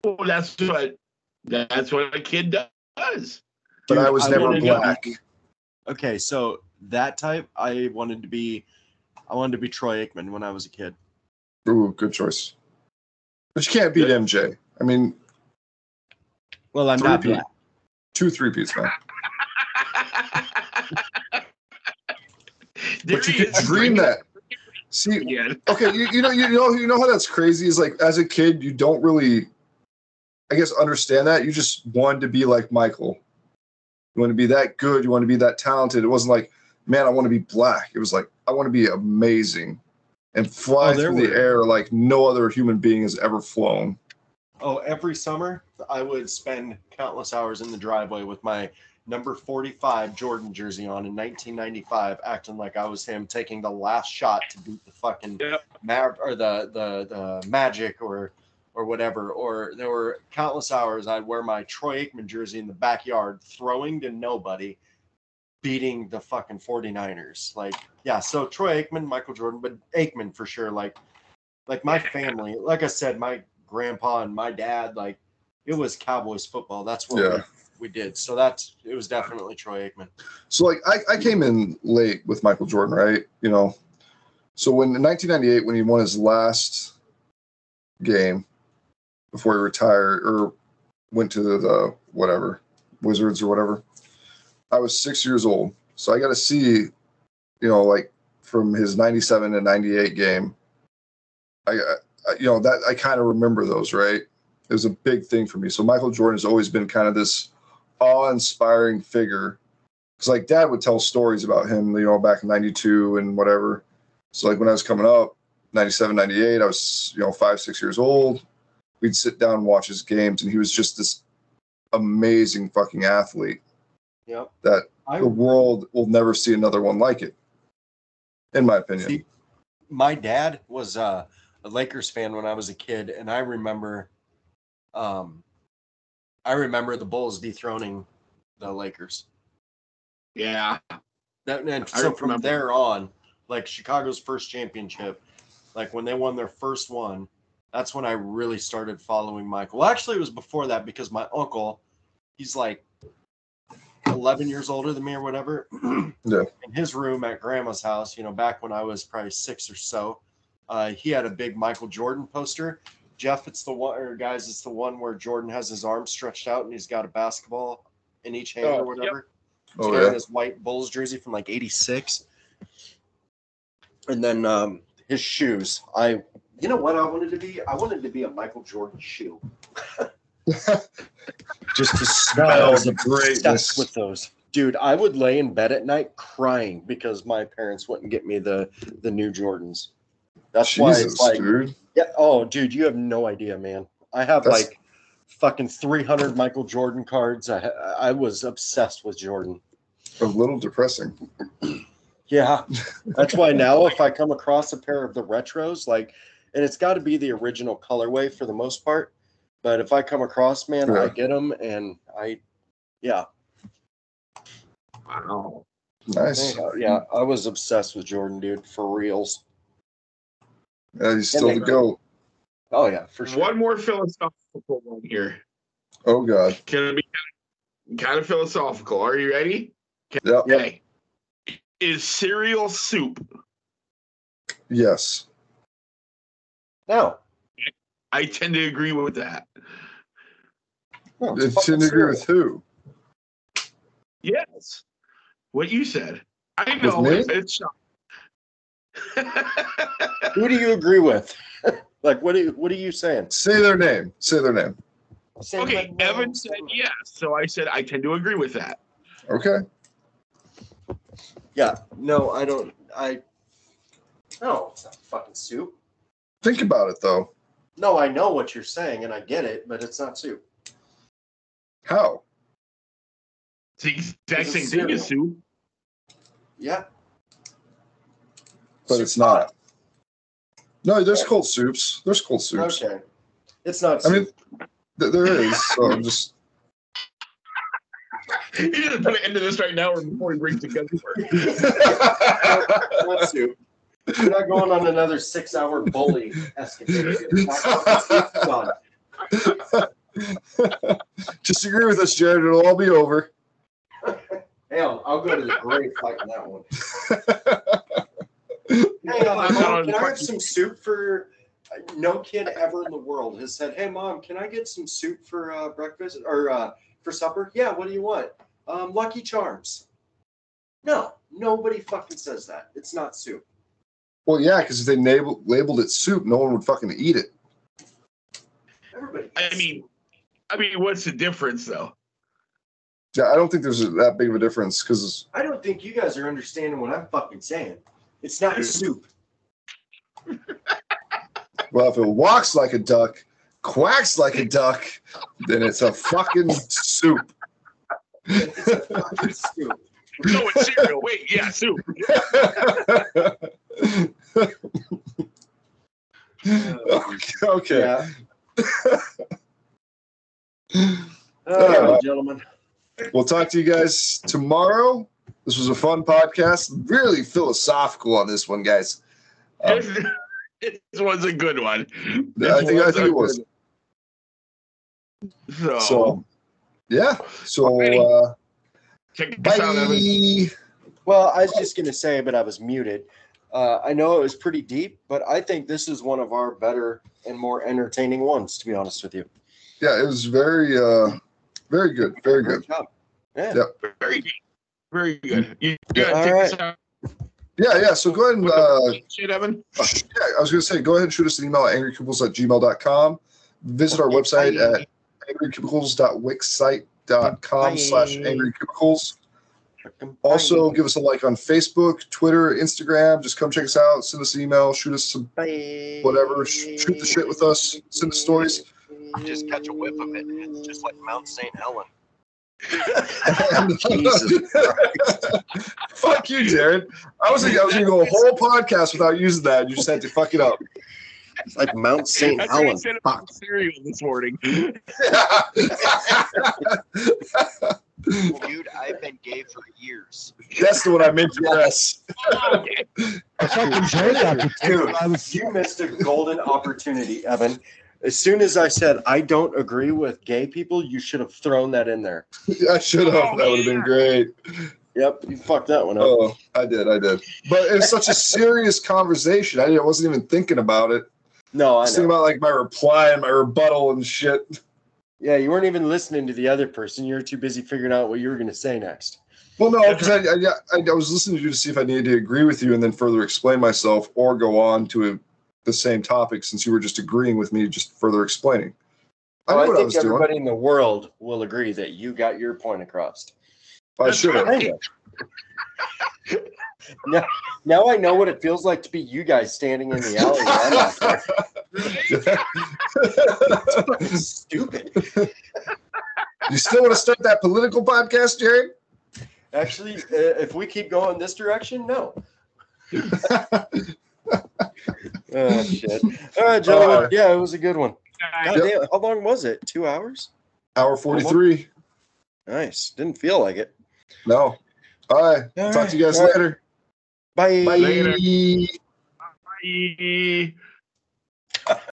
Oh, that's what, that's what a kid does. But Dude, I was never I black. Okay, so that type, I wanted to be, I wanted to be Troy Aikman when I was a kid. Ooh, good choice. But you can't beat good. M J. I mean, well, I'm not black. Two three-peats, man. But you can dream that. See, okay, you, you know, you know, you know how that's crazy is like as a kid, you don't really, I guess, understand that. You just wanted to be like Michael. You want to be that good. You want to be that talented. It wasn't like, man, I want to be black. It was like, I want to be amazing and fly oh, through the weird. air like no other human being has ever flown. Oh, every summer I would spend countless hours in the driveway with my number forty-five Jordan jersey on in nineteen ninety-five, acting like I was him, taking the last shot to beat the fucking yep. Mav- or the, the the Magic or or whatever. Or there were countless hours I'd wear my Troy Aikman jersey in the backyard, throwing to nobody, beating the fucking forty-niners. Like, yeah, so Troy Aikman, Michael Jordan, but Aikman for sure. Like, like my family, like I said, my grandpa and my dad, like, it was Cowboys football. That's what yeah. we, we did. So that's, it was definitely Troy Aikman. So, like, I, I came in late with Michael Jordan, right? You know, so when in nineteen ninety-eight, when he won his last game, before he retired or went to the, the whatever, Wizards or whatever, I was six years old. So I got to see, you know, like from his ninety-seven and ninety-eight game, I, I you know, that I kind of remember those, right? It was a big thing for me. So Michael Jordan has always been kind of this awe-inspiring figure. Because, like, Dad would tell stories about him, you know, back in ninety-two and whatever. So, like, when I was coming up, ninety-seven, ninety-eight, I was, you know, five, six years old. We'd sit down and watch his games, and he was just this amazing fucking athlete. Yep. That I, the world will never see another one like it, in my opinion. See, my dad was uh, a Lakers fan when I was a kid, and I remember, um, I remember the Bulls dethroning the Lakers. Yeah. That and so I from remember. there on, like Chicago's first championship, like when they won their first one. That's when I really started following Michael. Well, actually, it was before that because my uncle, he's like eleven years older than me or whatever. Yeah. In his room at grandma's house, you know, back when I was probably six or so, uh, he had a big Michael Jordan poster. Jeff, it's the one, or guys, it's the one where Jordan has his arms stretched out and he's got a basketball in each hand oh, or whatever. Yep. He's oh, wearing yeah. his white Bulls jersey from like eighty-six. And then um, his shoes. I... You know what I wanted to be? I wanted to be a Michael Jordan shoe. Just the smiles of greatness with those. Dude, I would lay in bed at night crying because my parents wouldn't get me the, the new Jordans. That's Jesus, why it's like, dude. Yeah, oh, dude, you have no idea, man. I have That's... like fucking three hundred Michael Jordan cards. I I was obsessed with Jordan. A little depressing. Yeah. That's why now if I come across a pair of the retros, like, and it's got to be the original colorway for the most part. But if I come across, man, yeah. I get them and I, yeah. Wow. Nice. Yeah, I was obsessed with Jordan, dude, for reals. Uh, he's still the GOAT. Oh, yeah, for sure. One more philosophical one here. Oh, God. Can it be kind of, kind of philosophical? Are you ready? Yep. Okay. Is cereal soup? Yes. No. I tend to agree with that. Oh, I tend to agree with who? Yes. What you said. I know it, it's shocking. Who do you agree with? Like, what are you, what are you saying? Say their name. Say their name. Say okay, name. Evan said yes, so I said I tend to agree with that. Okay. Yeah. No, I don't. I. No, it's not fucking soup. Think about it, though. No, I know what you're saying, and I get it, but it's not soup. How? It's the exact same thing as soup. Yeah. But soup it's not. Pot. No, there's cold soups. There's cold soups. Okay. It's not soup. I mean, th- there is, so I'm just... You need to put an end to this right now or before he brings the gun to work. Not soup. We're not going on another six-hour bully escapade. Just agree with us, Jared. It'll all be over. Hell, I'll go to the grave fighting that one. Hey, um, Mom, can I have some soup for... No kid ever in the world has said, hey, Mom, can I get some soup for uh, breakfast or uh, for supper? Yeah, what do you want? Um, Lucky Charms. No, nobody fucking says that. It's not soup. Well, yeah, because if they nab- labeled it soup, no one would fucking eat it. Everybody. I mean, I mean, what's the difference, though? Yeah, I don't think there's a, that big of a difference, because I don't think you guys are understanding what I'm fucking saying. It's not soup. Well, if it walks like a duck, quacks like a duck, then it's a fucking soup. It's a fucking soup. No, it's cereal. Wait, yeah, soup. okay. okay. Yeah. uh, gentlemen. We'll talk to you guys tomorrow. This was a fun podcast. Really philosophical on this one, guys. Um, this one's a good one. This I think I think it was. So. so yeah. So uh Check this out, Evan. Well, I was just going to say, but I was muted. Uh, I know it was pretty deep, but I think this is one of our better and more entertaining ones, to be honest with you. Yeah, it was very, uh, very good. Very good. Good yeah. Yep. Very good. Very good. You got to check this out. Yeah, yeah. So go ahead and. Uh, shit, Evan? Uh, yeah, I was going to say, go ahead and shoot us an email at angry cubicles at gmail dot com. Visit our website at angry cubicles dot wix site dot com. dot com slash angry cubicles. Also give us a like on Facebook, Twitter, Instagram. Just come check us out, send us an email, shoot us some whatever, shoot the shit with us, send us stories. Just catch a whiff of it. It's just like Mount Saint Helen. Jesus Christ. Fuck you, Jared. I was like, I was gonna go a whole podcast without using that. You just had to fuck it up. It's like Mount Saint Helen. Fuck. Cereal this morning. Dude, I've been gay for years. That's the one I meant to address. Okay. I fucking heard that. Dude, I was, you missed a golden opportunity, Evan. As soon as I said I don't agree with gay people, you should have thrown that in there. I should have. Oh, that would have yeah. been great. Yep, you fucked that one up. Oh, I did, I did. But it was such a serious conversation. I, didn't, I wasn't even thinking about it. No, I know. I was thinking about like my reply and my rebuttal and shit. Yeah, you weren't even listening to the other person. You were too busy figuring out what you were going to say next. Well, no, because I, I, I was listening to you to see if I needed to agree with you and then further explain myself or go on to a, the same topic since you were just agreeing with me, just further explaining. I, well, I think I was everybody doing. In the world will agree that you got your point across. I should have. Right. Now, now I know what it feels like to be you guys standing in the alley. That's fucking stupid. You still want to start that political podcast, Jerry? Actually, uh, if we keep going this direction, no. Oh, shit. All right, gentlemen. Uh, yeah, it was a good one. God yep. damn, how long was it? Two hours? Hour forty-three. Nice. Didn't feel like it. No. All right. All Talk right. to you guys All later. Right. Bye. Bye. Later. Bye.